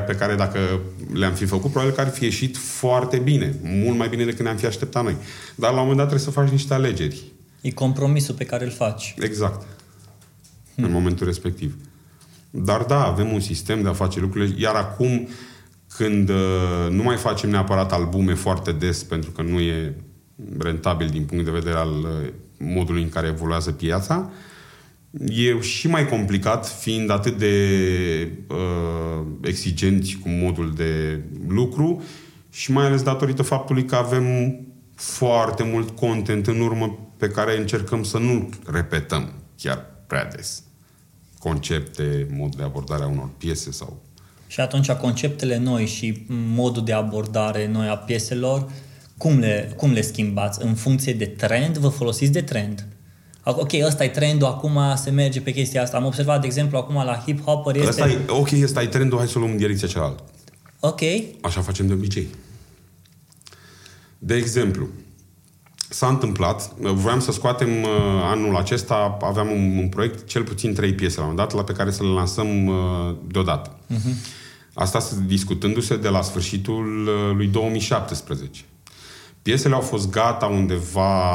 pe care dacă le-am fi făcut, probabil că ar fi ieșit foarte bine. Mult mai bine decât ne-am fi așteptat noi. Dar la un moment dat trebuie să faci niște alegeri. E compromisul pe care îl faci. Exact. Hmm. În momentul respectiv. Dar da, avem un sistem de a face lucrurile. Iar acum când uh, nu mai facem neapărat albume foarte des pentru că nu e rentabil din punct de vedere al uh, modului în care evoluează piața, e și mai complicat, fiind atât de uh, exigenți cu modul de lucru și mai ales datorită faptului că avem foarte mult content în urmă pe care încercăm să nu repetăm chiar prea des. Concepte, mod de abordare a unor piese sau... Și atunci conceptele noi și modul de abordare noi a pieselor, cum le, cum le schimbați? În funcție de trend? Vă folosiți de trend? Ok, ăsta e trendul, acum se merge pe chestia asta. Am observat, de exemplu, acum la hip-hopper este... Asta e, ok, ăsta e trendul, hai să luăm în direcția cealaltă. Ok. Așa facem de obicei. De exemplu, s-a întâmplat, voiam să scoatem anul acesta, aveam un, un proiect, cel puțin trei piese la un dat, la pe care să le lansăm deodată. Uh-huh. Asta discutându-se de la sfârșitul lui două mii șaptesprezece. Piesele au fost gata undeva,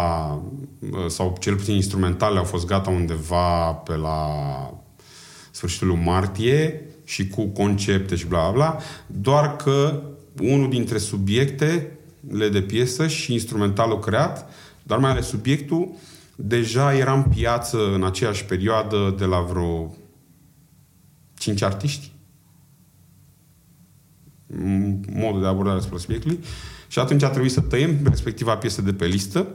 sau cel puțin instrumentale au fost gata undeva pe la sfârșitul lui martie și cu concepte și bla bla bla, doar că unul dintre subiectele de piesă și instrumentalul creat, dar mai ales subiectul, deja era în piață în aceeași perioadă de la vreo cinci artiști. Modul de abordare asupra subiectului. Și atunci a trebuit să tăiem respectiva piesă de pe listă,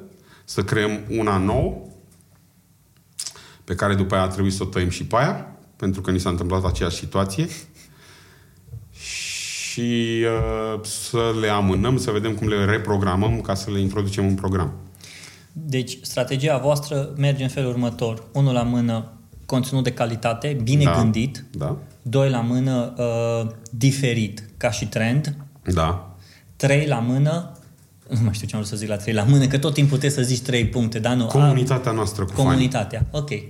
să creăm una nouă, pe care după aia a trebuit să o tăiem și pe aia, pentru că ni s-a întâmplat aceeași situație, și uh, să le amânăm, să vedem cum le reprogramăm ca să le introducem în program. Deci, strategia voastră merge în felul următor. Unul la mână, conținut de calitate, bine da, gândit. Da. Doi la mână, uh, diferit, ca și trend. Da. Trei la mână, nu mai știu ce am vrut să zic la trei la mână, că tot timpul puteți să zici trei puncte, dar nu. Comunitatea am... noastră cu Comunitatea, fani. Ok.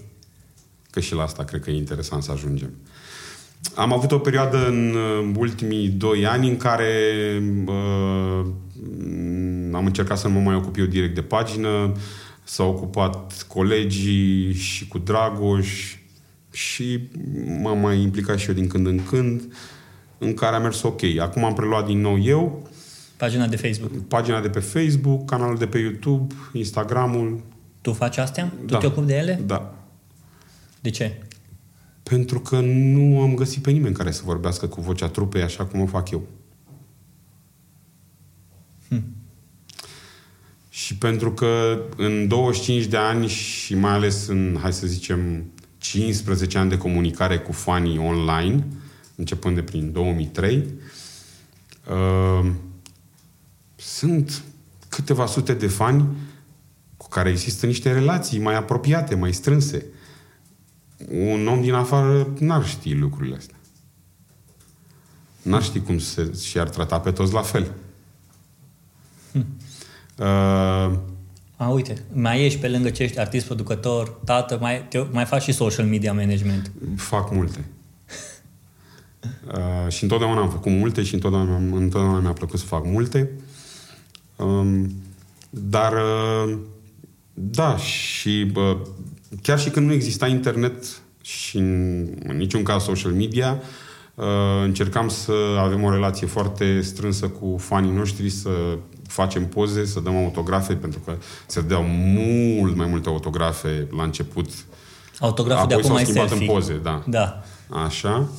Că și la asta cred că e interesant să ajungem. Am avut o perioadă în ultimii doi ani în care uh, am încercat să nu mă mai ocup eu direct de pagină, s-au ocupat colegii și cu Dragoș și m-am mai implicat și eu din când în când, în care a mers ok. Acum am preluat din nou eu pagina de Facebook. Pagina de pe Facebook, canalul de pe YouTube, Instagram-ul. Tu faci astea? Tu da. Te ocupi de ele? Da. De ce? Pentru că nu am găsit pe nimeni care să vorbească cu vocea trupei așa cum o fac eu. Hm. Și pentru că în douăzeci și cinci de ani și mai ales în, hai să zicem, cincisprezece ani de comunicare cu fanii online, începând de prin două mii trei, uh, sunt câteva sute de fani cu care există niște relații mai apropiate, mai strânse. Un om din afară n-ar ști lucrurile astea. N-ar ști cum se, și-ar trata pe toți la fel. Hmm. Uh, A, uite, mai ești pe lângă ce ești artist, producător, tată, mai, te, mai faci și social media management. Fac multe. Uh, și întotdeauna am făcut multe și întotdeauna, întotdeauna mi-a plăcut să fac multe. Um, dar uh, da, și uh, chiar și când nu exista internet și în, în niciun caz social media, uh, încercam să avem o relație foarte strânsă cu fanii noștri, să facem poze, să dăm autografe, pentru că se dădeau mult mai multe autografe la început. Autograful de acum mai selfie. Apoi s-au schimbat în poze, da. Da. Așa.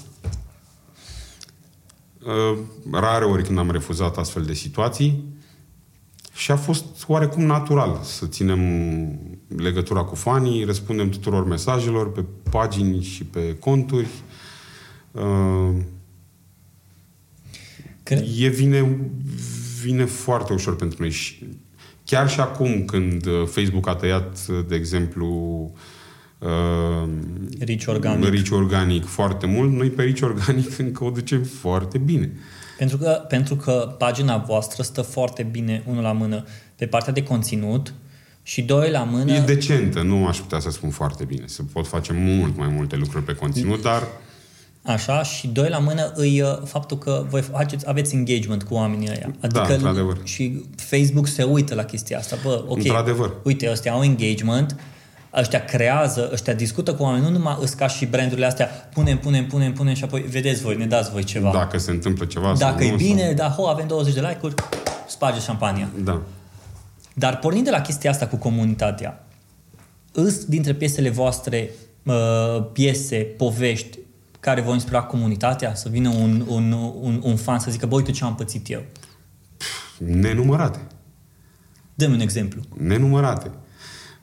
Rare ori când am refuzat astfel de situații și a fost oarecum natural să ținem legătura cu fanii, răspundem tuturor mesajelor pe pagini și pe conturi. Cred... E vine, vine foarte ușor pentru noi. Chiar și acum când Facebook a tăiat, de exemplu, Uh, Rich Organic. Rich Organic foarte mult, noi pe Rich Organic încă o ducem foarte bine. Pentru că, pentru că pagina voastră stă foarte bine, unul la mână, pe partea de conținut și doi la mână... E decentă, nu aș putea să spun foarte bine. Se pot face mult mai multe lucruri pe conținut, dar... Așa, și doi la mână îi faptul că voi faceți, aveți engagement cu oamenii ăia. Adică da, într-adevăr. Și Facebook se uită la chestia asta. Bă, ok, într-adevăr. Uite, ăstea au engagement... Ăștia creează, ăștia discută cu oameni, nu numai îs ca și brandurile astea, punem, punem, punem, punem și apoi vedeți voi, ne dați voi ceva. Dacă se întâmplă ceva. Dacă e nu, bine, sau... da, ho, avem douăzeci de like-uri, sparge șampania. Da. Dar pornind de la chestia asta cu comunitatea, Îs dintre piesele voastre uh, piese, povești care vă inspira comunitatea? Să vină un, un, un, un fan să zică, bă, uite ce am pățit eu. Nenumărate. Dă-mi un exemplu. Nenumărate.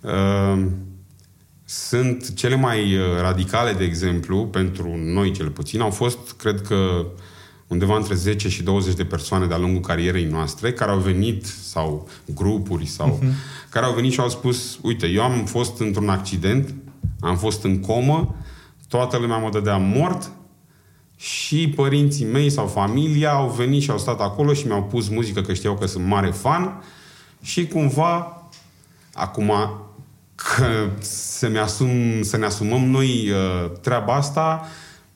Uh, sunt cele mai radicale, de exemplu, pentru noi cel puțin, au fost, cred că, undeva între zece și douăzeci de persoane de-a lungul carierei noastre, care au venit, sau grupuri, sau uh-huh. care au venit și au spus, uite, eu am fost într-un accident, am fost în comă, toată lumea mă dădea mort și părinții mei sau familia au venit și au stat acolo și mi-au pus muzică, că știau că sunt mare fan și cumva, acum, că să, mi-asum, să ne asumăm noi uh, treaba asta,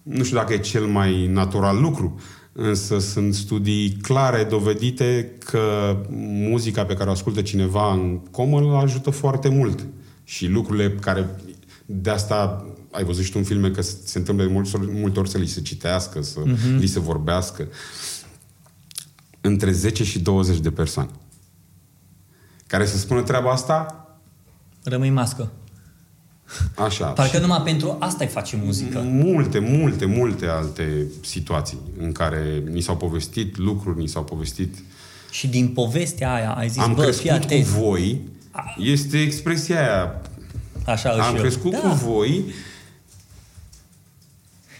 nu știu dacă e cel mai natural lucru, însă sunt studii clare, dovedite, că muzica pe care o ascultă cineva în comă îl ajută foarte mult. Și lucrurile care... De asta ai văzut și tu în filme că se întâmplă de multe ori, multe ori să li se citească, să uh-huh. li se vorbească. Între zece și douăzeci de persoane care să spună treaba asta... Rămâi mască. Așa. Parcă și numai pentru asta îi face muzică. Multe, multe, multe alte situații în care ni s-au povestit lucruri, ni s-au povestit... Și din povestea aia ai zis, am bă, fii atent. Am crescut cu voi, este expresia aia. Așa își Am eu. crescut da. cu voi.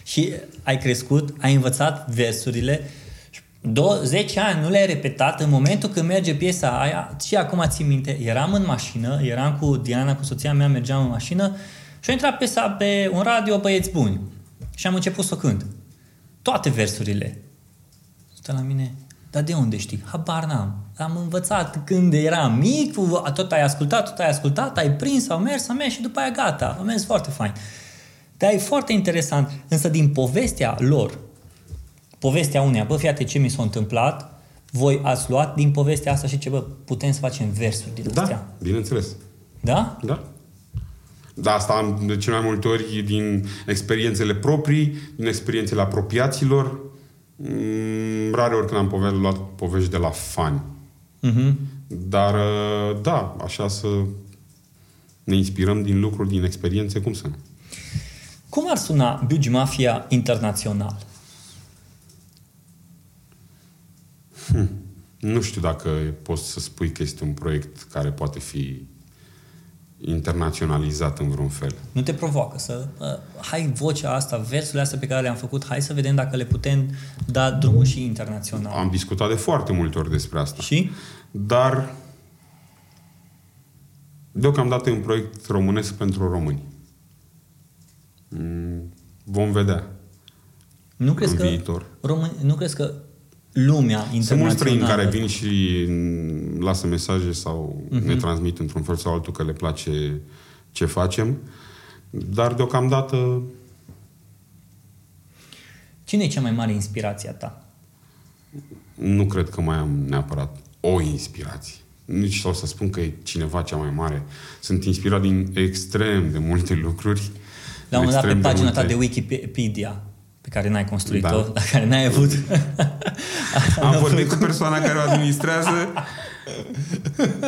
Și ai crescut, ai învățat versurile, zece ani nu le-ai repetat, în momentul când merge piesa aia, și acum țin minte, eram în mașină, eram cu Diana, cu soția mea, mergeam în mașină și a intrat piesa pe un radio, Băieți Buni, și am început să o cânt. Toate versurile. Stă la mine, dar de unde știi? Habar n-am. Am învățat când eram mic, tot ai ascultat, tot ai ascultat, ai prins, au mers, am mers și după aia gata, a mers foarte fain. Dar e foarte interesant, însă din povestea lor, povestea uneia, bă, fiate ce mi s-a întâmplat, voi ați luat din povestea asta și ce, bă, putem să facem versuri din da, astea. Da, bineînțeles. Da? Da. Dar asta am de cele mai multe ori din experiențele proprii, din experiențele apropiaților. Rare ori când am pove- luat povești de la fani. Uh-huh. Dar, da, așa să ne inspirăm din lucruri, din experiențe, cum să nu. Cum ar suna B U G. Mafia internațional? Hmm. Nu știu dacă poți să spui că este un proiect care poate fi internaționalizat în vreun fel. Nu te provoacă să... Uh, hai vocea asta, versurile astea pe care le-am făcut, hai să vedem dacă le putem da drumul și internațional. Am discutat de foarte multe ori despre asta. Și? Dar deocamdată e un proiect românesc pentru români. Mm, vom vedea. Nu crezi în că viitor. Român... Nu crezi că lumea internațională. Sunt mulți străini care vin și lasă mesaje sau uh-huh. ne transmit într-un fel sau altul că le place ce facem, dar deocamdată... Cine e cea mai mare inspirație a ta? Nu cred că mai am neapărat o inspirație. Nici sau să spun că e cineva cea mai mare. Sunt inspirat din extrem de multe lucruri. La un moment dat pe pagina multe... ta de Wikipedia... pe care n-ai construit-o, da. La care n-ai avut. Am vorbit cu persoana care o administrează,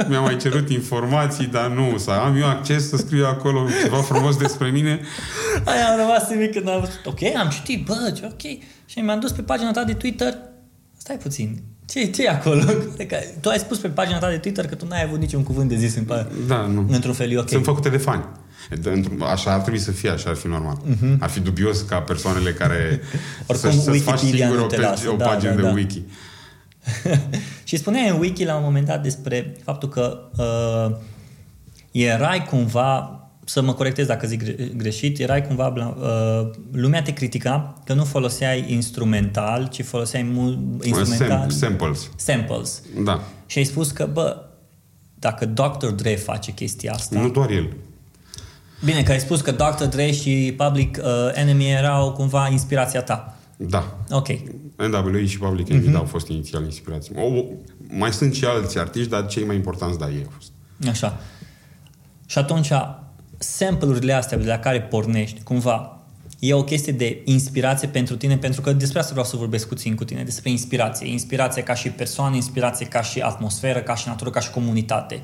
mi-a mai cerut informații, dar nu, să am eu acces să scriu acolo ceva frumos despre mine. Aia am rămas nimic când am văzut, ok, am citit, bă, ok. Și mi-am dus pe pagina ta de Twitter, stai puțin, ce, ce e acolo? Tu ai spus pe pagina ta de Twitter că tu n-ai avut niciun cuvânt de zis în pa... da, nu. Într-un fel, ok. Sunt făcute de fani. Așa ar trebui să fie, așa ar fi normal. Uh-huh. Ar fi dubios ca persoanele care oricum, să-și, să-și faci sigur o, pe- o da, pagină da, da. de wiki. Și spuneai în wiki la un moment dat despre faptul că uh, erai cumva, să mă corectez dacă zic greșit, erai cumva, uh, lumea te critica că nu foloseai instrumental, ci foloseai mult instrumental. Samples. Samples. Da. Și ai spus că, bă, dacă doctor Dre face chestia asta... Nu doar el. Bine, că ai spus că doctor Dre și Public uh, Enemy erau cumva inspirația ta. Da. Ok. N W E și Public Enemy uh-huh. au fost inițial inspirații. O, mai sunt și alți artiști, dar cei mai importanți, da, ei au fost. Așa. Și atunci, sample-urile astea de la care pornești, cumva, e o chestie de inspirație pentru tine, pentru că despre asta vreau să vorbesc puțin cu tine, despre inspirație. Inspirație ca și persoană, inspirație ca și atmosferă, ca și natură, ca și comunitate.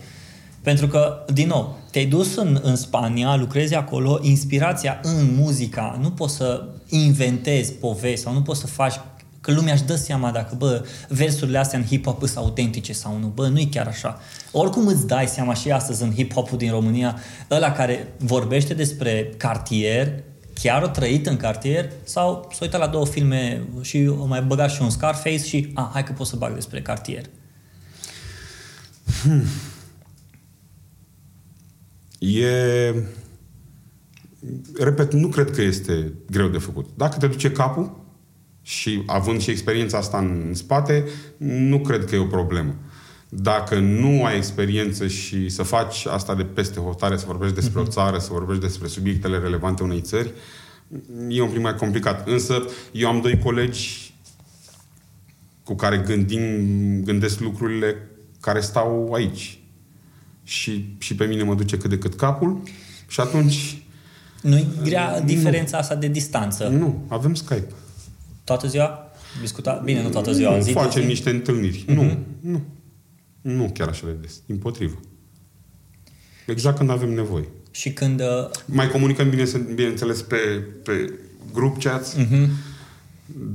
Pentru că, din nou, te-ai dus în, în Spania, lucrezi acolo, inspirația în muzica, nu poți să inventezi povești sau nu poți să faci, că lumea își dă seama dacă, bă, versurile astea în hip-hop sunt autentice sau nu. Bă, nu-i chiar așa. Oricum îți dai seama și astăzi în hip-hopul din România, ăla care vorbește despre cartier, chiar o trăit în cartier, sau s-a uitat la două filme și o mai băgat și un Scarface și, a, hai că pot să bag despre cartier. Hmm. E... Repet, nu cred că este greu de făcut. Dacă te duce capul și având și experiența asta în spate, nu cred că e o problemă. Dacă nu ai experiență și să faci asta de peste hotare, să vorbești despre o țară, să vorbești despre subiectele relevante unei țări, e un pic mai complicat. Însă eu am doi colegi cu care gândim, gândesc lucrurile care stau aici. Și, și pe mine mă duce cât de cât capul și atunci... Nu-i grea diferența nu. asta de distanță? Nu, avem Skype. Toată ziua? Discuta? Bine, nu toată ziua. Nu, zi, facem zi? niște întâlniri. Mm-hmm. Nu, nu. Nu chiar așa de des. Dimpotrivă. Exact când avem nevoie. Și când... Uh... Mai comunicăm, bine, bineînțeles, pe, pe grup chats, mm-hmm.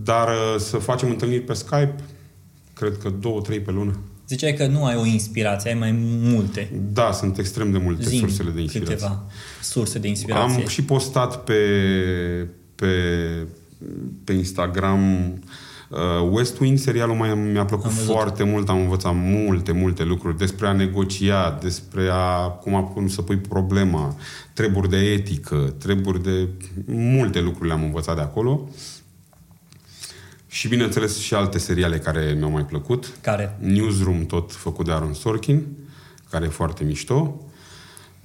dar uh, să facem întâlniri pe Skype, cred că două, trei pe lună. Ziceai că nu ai o inspirație, ai mai multe. Da, sunt extrem de multe Zim, sursele de inspirație. Câteva surse de inspirație. Am și postat pe... pe pe Instagram uh, West Wing, serialul mai, mi-a plăcut foarte mult, am învățat multe, multe lucruri despre a negocia, despre a, cum, a, cum să pui problema, treburi de etică, treburi de... Multe lucruri le-am învățat de acolo. Și bineînțeles și alte seriale care mi-au mai plăcut. Care? Newsroom, tot făcut de Aaron Sorkin, care e foarte mișto.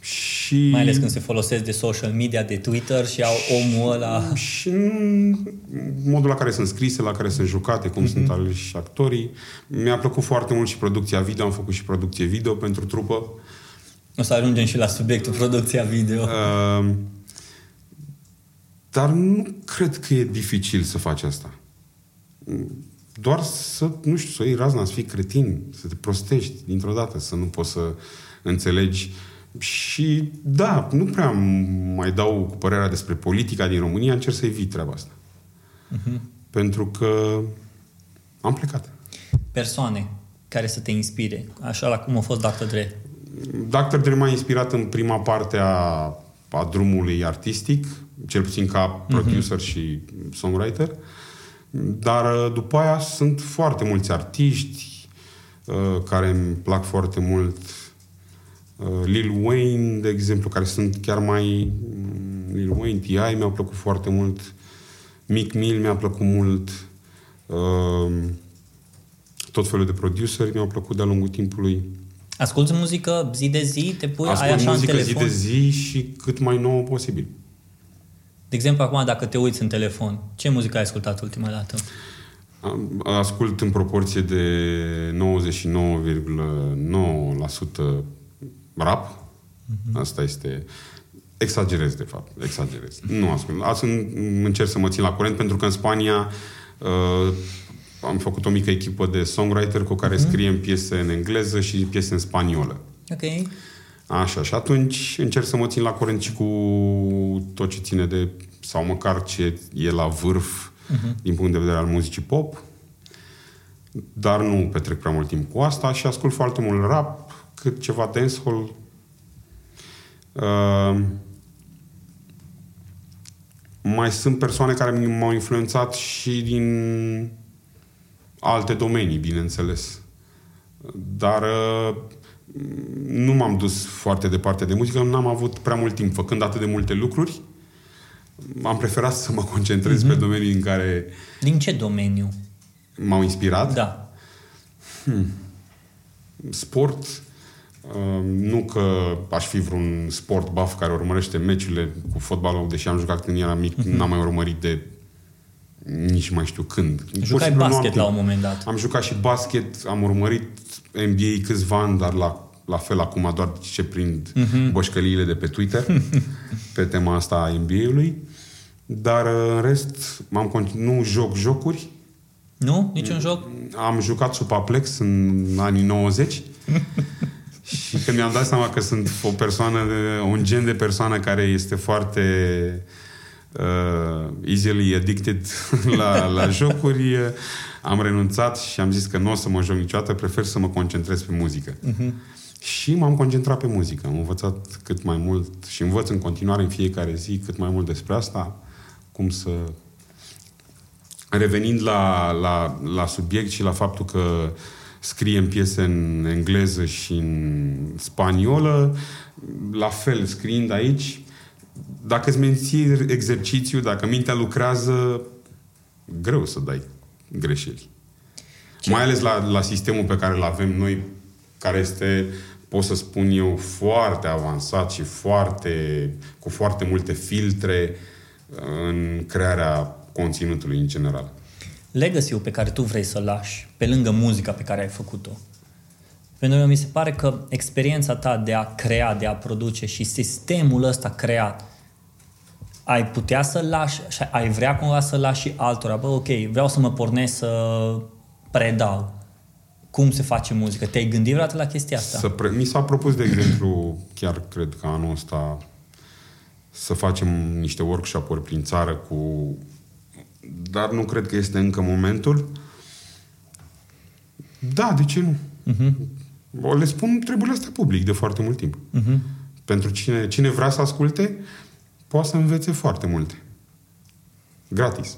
Și... Mai ales când se folosesc de social media, de Twitter și au omul ăla... Și modul la care sunt scrise, la care sunt jucate, cum mm-hmm. sunt aleși actorii. Mi-a plăcut foarte mult și producția video. Am făcut și producție video pentru trupă. O să ajungem și la subiectul producția video. Uh, dar nu cred că e dificil să faci asta. Doar să, nu știu, să iei razna, să fii cretin, să te prostești dintr-o dată, să nu poți să înțelegi... Și da, nu prea mai dau cu părerea despre politica din România, încerc să evit treaba asta. Uh-huh. Pentru că am plecat. Persoane care să te inspire, așa la cum a fost doctor Dre. doctor Dre m-a inspirat în prima parte a, a drumului artistic, cel puțin ca producer uh-huh. și songwriter, dar după aia sunt foarte mulți artiști uh, care îmi plac foarte mult. Lil Wayne, de exemplu, care sunt chiar mai... Lil Wayne, T I mi-au plăcut foarte mult. Mick Mill mi-a plăcut mult. Tot felul de produceri mi-au plăcut de-a lungul timpului. Asculți muzică zi de zi? Te pui, Ascult ai așa în telefon? Ascult muzică zi de zi și cât mai nouă posibil. De exemplu, acum, dacă te uiți în telefon, ce muzică ai ascultat ultima dată? Ascult în proporție de nouăzeci și nouă virgulă nouă la sută rap. Uh-huh. Asta este... Exagerez, de fapt. Exagerez. Nu ascult. Asta încerc să mă țin la curent, pentru că în Spania uh, am făcut o mică echipă de songwriter cu care uh-huh. scriem piese în engleză și piese în spaniolă. Ok. Așa. Și atunci încerc să mă țin la curent și cu tot ce ține de... sau măcar ce e la vârf uh-huh. din punct de vedere al muzicii pop. Dar nu petrec prea mult timp cu asta și ascult foarte mult rap, cât ceva dancehall. Uh, mai sunt persoane care m-au influențat și din alte domenii, bineînțeles. Dar uh, nu m-am dus foarte departe de muzică, n-am avut prea mult timp. Făcând atât de multe lucruri, am preferat să mă concentrez mm-hmm. pe domenii în care... Din ce domeniu? M-au inspirat? Da. Hmm. Sport... Nu că aș fi vreun sport buff care urmărește meciurile cu fotbalul, deși am jucat când eram mic, n-am mai urmărit de nici mai știu când. Jucai basket la un moment dat. Am jucat și basket, am urmărit N B A câțiva ani, dar la, la fel acum doar ce prind uh-huh. boșcăliile de pe Twitter pe tema asta a N B A-ului. Dar în rest m-am continu- nu joc jocuri. Nu? Niciun joc? Am jucat Supaplex în anii nouăzeci Și când mi-am dat seama că sunt o persoană, un gen de persoană care este foarte uh, easily addicted la, la jocuri, am renunțat și am zis că nu o să mă joc niciodată, prefer să mă concentrez pe muzică. Uh-huh. Și m-am concentrat pe muzică. Am învățat cât mai mult și învăț în continuare în fiecare zi cât mai mult despre asta, cum să... Revenind la, la, la subiect și la faptul că scriem piese în engleză și în spaniolă, la fel, scriind aici, dacă îți menții exercițiu, dacă mintea lucrează, greu să dai greșeli. Ce? Mai ales la, la sistemul pe care îl avem noi, care este, pot să spun eu, foarte avansat și foarte, cu foarte multe filtre în crearea conținutului în general. Legacy-ul pe care tu vrei să-l lași, pe lângă muzica pe care ai făcut-o. Pentru că mi se pare că experiența ta de a crea, de a produce și sistemul ăsta creat, ai putea să-l lași, ai vrea cumva să-l lași și altora. Bă, ok, vreau să mă pornesc să predau. Cum se face muzică? Te-ai gândit vreodată la chestia asta? Să pre... Mi s-a propus, de exemplu, chiar cred că anul ăsta, să facem niște workshop-uri prin țară cu... Dar nu cred că este încă momentul. Da, de ce nu? Uh-huh. O le spun treburile astea public de foarte mult timp. Uh-huh. Pentru cine, cine vrea să asculte, poate să învețe foarte multe. Gratis.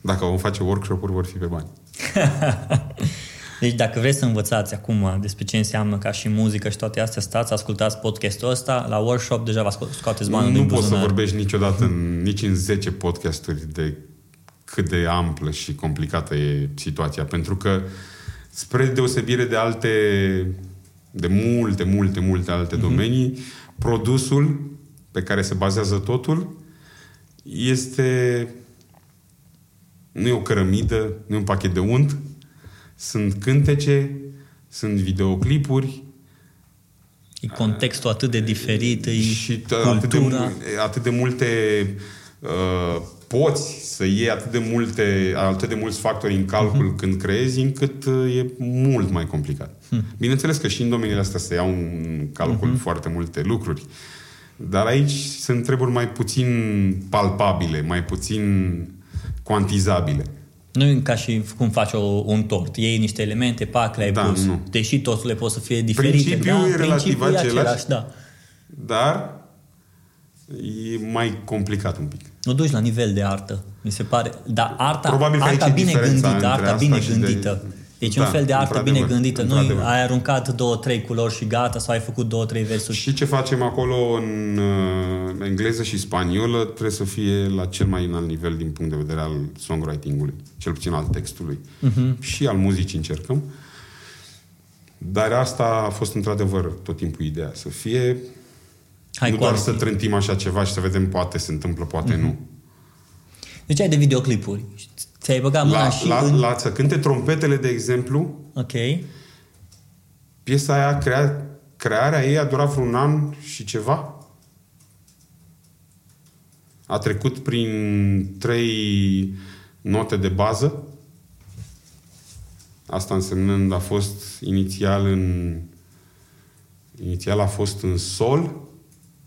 Dacă vom face workshop-uri, vor fi pe bani. Deci dacă vreți să învățați acum despre ce înseamnă ca și muzică și toate astea, stați, ascultați podcastul ăsta, la workshop deja vă scoateți bani din buzunar. Nu poți să vorbești niciodată, în, nici în zece podcasturi, de cât de amplă și complicată e situația, pentru că spre deosebire de alte, de multe, multe, multe alte mm-hmm. domenii, produsul pe care se bazează totul este, nu e o cărămidă, nu e un pachet de unt, sunt cântece, sunt videoclipuri. E contextul atât de diferit, și atât de, atât de multe uh, poți să iei atât de multe, atât de mulți factori în calcul uh-huh. când creezi, încât e mult mai complicat. Uh-huh. Bineînțeles că și în domeniile astea se iau în calcul uh-huh. foarte multe lucruri, dar aici sunt treburi mai puțin palpabile, mai puțin cuantizabile. Nu e ca și cum faci o, un tort. Iei niște elemente, pac, le-ai da, pus. Nu. Deși toturile pot să fie diferite. Principiul da, e relativ același, da. Dar e mai complicat un pic. Nu duci la nivel de artă, mi se pare. Dar arta, arta bine gândită, arta bine gândită. De... Deci da, un fel de artă bine gândită. Nu ai aruncat două, trei culori și gata, sau ai făcut două, trei versuri. Și ce facem acolo în uh, engleză și spaniolă trebuie să fie la cel mai înalt nivel din punct de vedere al songwriting-ului, cel puțin al textului. Uh-huh. Și al muzicii încercăm. Dar asta a fost într-adevăr tot timpul ideea. Să fie... Hai, nu doar ar fi. Să trântim așa ceva și să vedem poate se întâmplă, poate uh-huh. nu. Deci ai de videoclipuri. Ți-ai băgat mâna la, și... La, în... la să cânte trompetele, de exemplu. Ok. Piesa aia, crea, crearea ei a durat vreun an și ceva. A trecut prin trei note de bază. Asta însemnând a fost inițial în... Inițial a fost în sol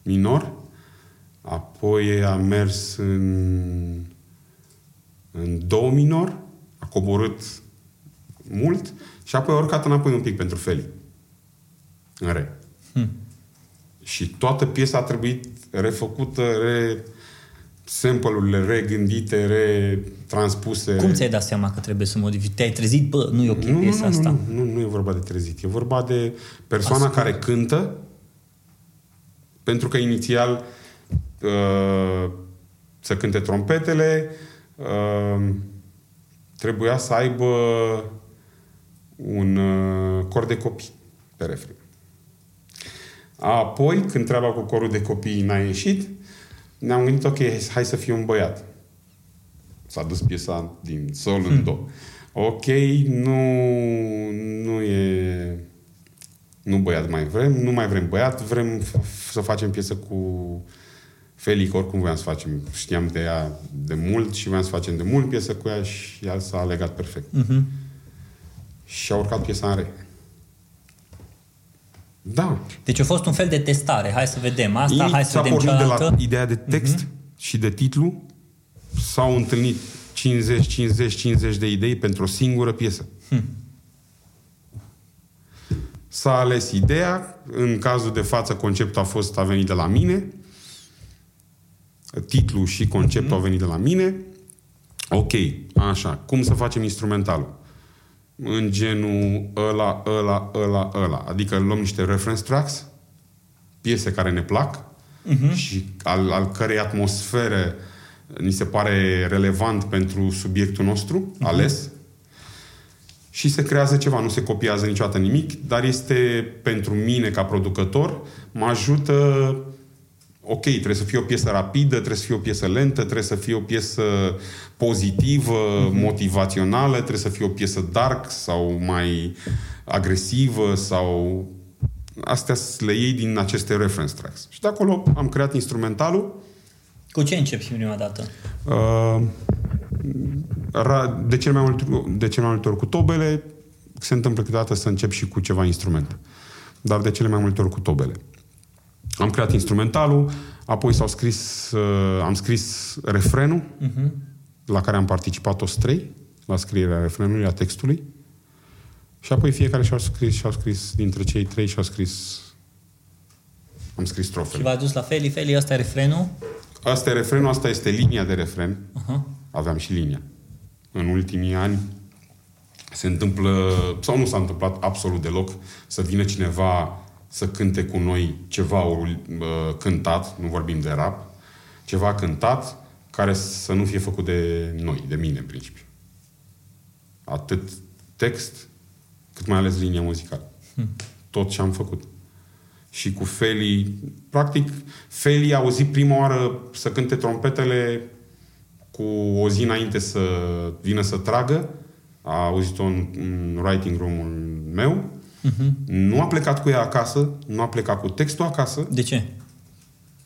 minor. Apoi a mers în... în do minor, a coborât mult și apoi a urcat înapoi un pic pentru Feli. În re. Hmm. Și toată piesa a trebuit refăcută, re... sample-urile regândite, retranspuse. Cum ți-ai dat seama că trebuie să modifici? Te-ai trezit? Bă, nu e ok nu, piesa nu, asta. Nu, nu, nu e vorba de trezit. E vorba de persoana Ascult. care cântă, pentru că inițial uh, să cânte trompetele, Uh, trebuia să aibă un uh, cor de copii pe refren. Apoi, când treaba cu corul de copii n-a ieșit, ne-am gândit, ok, hai să fie un băiat. S-a dus piesa din sol hmm. în do. Ok, nu, nu e... Nu băiat mai vrem, nu mai vrem băiat, vrem f- să facem piesă cu... Felic, oricum voiam să facem, știam de ea de mult și voiam să facem de mult piesă cu ea și ea s-a legat perfect. Uh-huh. Și a urcat piesa în re. Da. Deci a fost un fel de testare. Hai să vedem asta, ei hai să vedem cealaltă. S-a pornit de la ideea de text uh-huh. și de titlu. S-au întâlnit cincizeci, cincizeci, cincizeci de idei pentru o singură piesă. Hmm. S-a ales ideea. În cazul de față, conceptul a fost a venit de la mine. Titlul și conceptul mm-hmm. au venit de la mine. Ok, așa. Cum să facem instrumentalul? În genul ăla, ăla, ăla, ăla. Adică luăm niște reference tracks, piese care ne plac mm-hmm. și al, al cărei atmosfere ni se pare relevant pentru subiectul nostru mm-hmm. ales. Și se creează ceva, nu se copiază niciodată nimic, dar este, pentru mine ca producător, mă ajută. Ok, trebuie să fie o piesă rapidă, trebuie să fie o piesă lentă, trebuie să fie o piesă pozitivă, mm-hmm. motivațională, trebuie să fie o piesă dark sau mai agresivă sau... Astea le iei din aceste reference tracks. Și de acolo am creat instrumentalul. Cu ce începi prima dată? Uh... De cel mai multe, de cel mai multe ori cu tobele, se întâmplă câteodată să încep și cu ceva instrument. Dar de cele mai multe ori cu tobele. Am creat instrumentalul, apoi s-au scris, am scris refrenul, uh-huh. la care am participat toți trei, la scrierea refrenului, a textului. Și apoi fiecare și-au scris, și-au scris dintre cei trei și-au scris am scris strofele. Și v-a dus la Feli, Feli, ăsta e refrenul? Asta e refrenul, asta este linia de refren. Uh-huh. Aveam și linia. În ultimii ani se întâmplă, sau nu s-a întâmplat absolut deloc, să vină cineva să cânte cu noi ceva uh, cântat, nu vorbim de rap, ceva cântat care să nu fie făcut de noi, de mine în principiu. Atât text, cât mai ales linia muzicală. Hmm. Tot ce am făcut. Și cu Feli, practic, Feli a auzit prima oară să cânte trompetele cu o zi înainte să vină să tragă, a auzit-o în, în writing room-ul meu, uh-huh. nu a plecat cu ea acasă, nu a plecat cu textul acasă. De ce?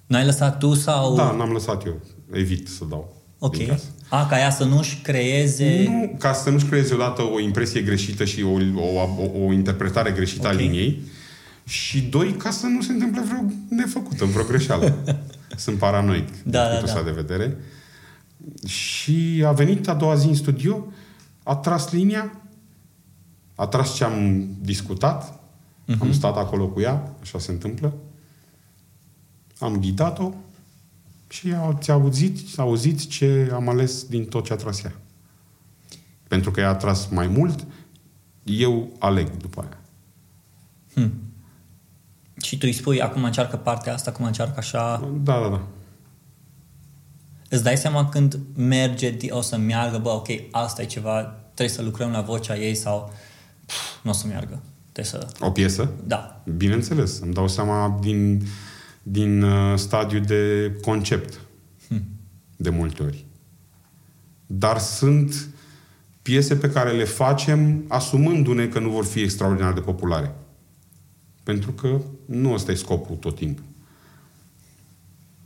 N-ai lăsat tu sau... Da, n-am lăsat eu. Evit să dau. Ok. A, ca ea să nu-și creeze... Nu, ca să nu-și creeze odată o impresie greșită și o, o, o, o interpretare greșită okay. a liniei. Și doi, ca să nu se întâmple vreo nefăcută, vreo greșeală. Sunt paranoic. Da, da, da. De vedere. Și a venit a doua zi în studio, a tras linia, a tras ce am discutat, uh-huh. am stat acolo cu ea, așa se întâmplă, am ghidat-o și ați auzit, auzit ce am ales din tot ce a tras ea. Pentru că ea a tras mai mult, eu aleg după aia. Hmm. Și tu îi spui, acum încearcă partea asta, acum încearcă așa... Da, da, da. Îți dai seama când merge, o să meargă, bă, ok, asta e ceva, trebuie să lucrăm la vocea ei sau nu o să meargă. Trebuie să... O piesă? Da. Bineînțeles, îmi dau seama din, din stadiu de concept hmm. de multe ori. Dar sunt piese pe care le facem asumându-ne că nu vor fi extraordinar de populare. Pentru că nu ăsta e scopul tot timpul.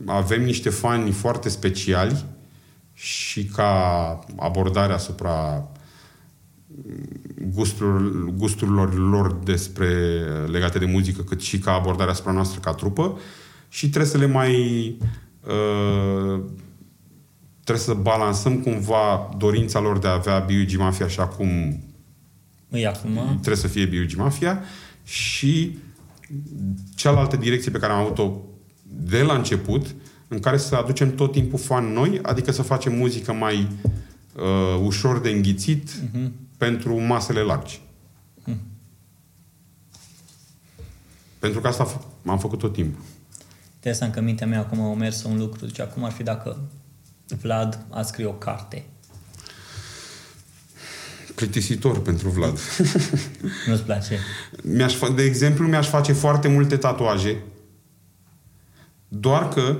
Avem niște fani foarte speciali și ca abordare asupra gusturilor, gusturilor lor despre legate de muzică, cât și ca abordare asupra noastră ca trupă și trebuie să le mai uh, trebuie să balansăm cumva dorința lor de a avea B U G. Mafia așa cum trebuie să fie B U G. Mafia și cealaltă direcție pe care am avut-o de la început, în care să aducem tot timpul fan noi, adică să facem muzică mai uh, ușor de înghițit uh-huh. pentru masele largi. Uh-huh. Pentru că asta am făcut tot timpul. Trebuie să am că mintea mea acum a mers un lucru. Deci acum ar fi dacă Vlad a scris o carte. Plictisitor pentru Vlad. Nu-ți place? Mi-aș, de exemplu, mi-aș face foarte multe tatuaje. Doar că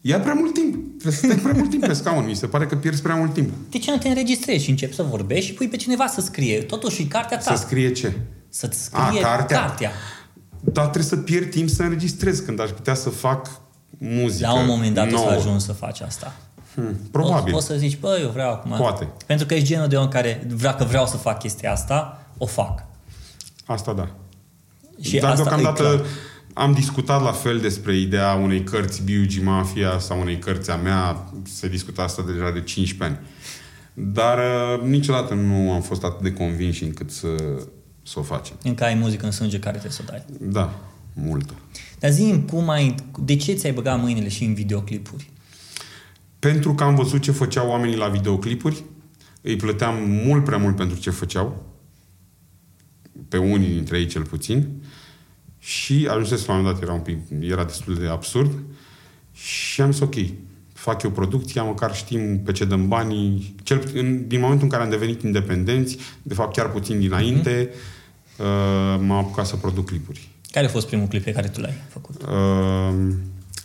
ia prea mult timp. Trebuie să stai prea mult timp pe scaun. Mi se pare că pierzi prea mult timp. De ce nu te înregistrezi și începi să vorbești și pui pe cineva să scrie? Totuși, cartea ta. Să scrie ce? Să-ți scrie A, cartea. cartea. Dar trebuie să pierzi timp să înregistrezi când aș putea să fac muzică. La un moment dat o să ajungi să faci asta. Hmm, probabil. O, o să zici, bă, eu vreau acum. Poate. Pentru că ești genul de om care vrea că vreau să fac chestia asta, o fac. Asta da. Și dar asta deocamdată am discutat la fel despre ideea unei cărți B U G. Mafia sau unei cărți a mea. Se discuta asta deja de cincisprezece ani. Dar uh, niciodată nu am fost atât de convinși încât să, să o facem. Încă ai muzică în sânge care trebuie să o dai. Da, multă. Dar zi-mi, cum ai, de ce ți-ai băgat mâinile și în videoclipuri? Pentru că am văzut ce făceau oamenii la videoclipuri. Îi plăteam mult prea mult pentru ce făceau. Pe unii dintre ei cel puțin. Și ajunsesc la un moment dat, era, un pic, era destul de absurd. Și am zis, ok, fac eu producția, măcar știm pe ce dăm banii. Cel, în, din momentul în care am devenit independenți, de fapt chiar puțin dinainte, mm-hmm. uh, m-am apucat să produc clipuri. Care a fost primul clip pe care tu l-ai făcut? Uh,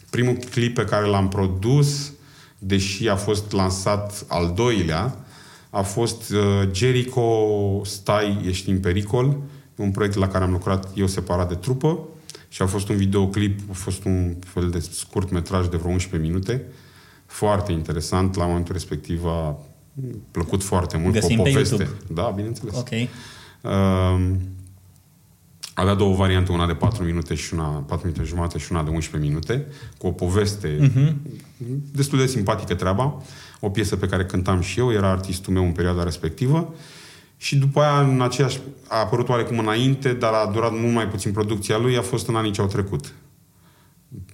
primul clip pe care l-am produs, deși a fost lansat al doilea, a fost uh, Jericho, Stai, Ești în pericol, un proiect la care am lucrat eu separat de trupă și a fost un videoclip, a fost un fel de scurt metraj de vreo unsprezece minute, foarte interesant, la momentul respectiv a plăcut foarte mult. Găsim o poveste. Pe YouTube? Da, bineînțeles. Ok. Uh, avea două variante, una de patru minute și una patru minute jumate și una de unsprezece minute, cu o poveste uh-huh. destul de simpatică treaba, o piesă pe care cântam și eu, era artistul meu în perioada respectivă și după aia în aceeași, a apărut oarecum înainte, dar a durat mult mai puțin producția lui, a fost în anii ce au trecut.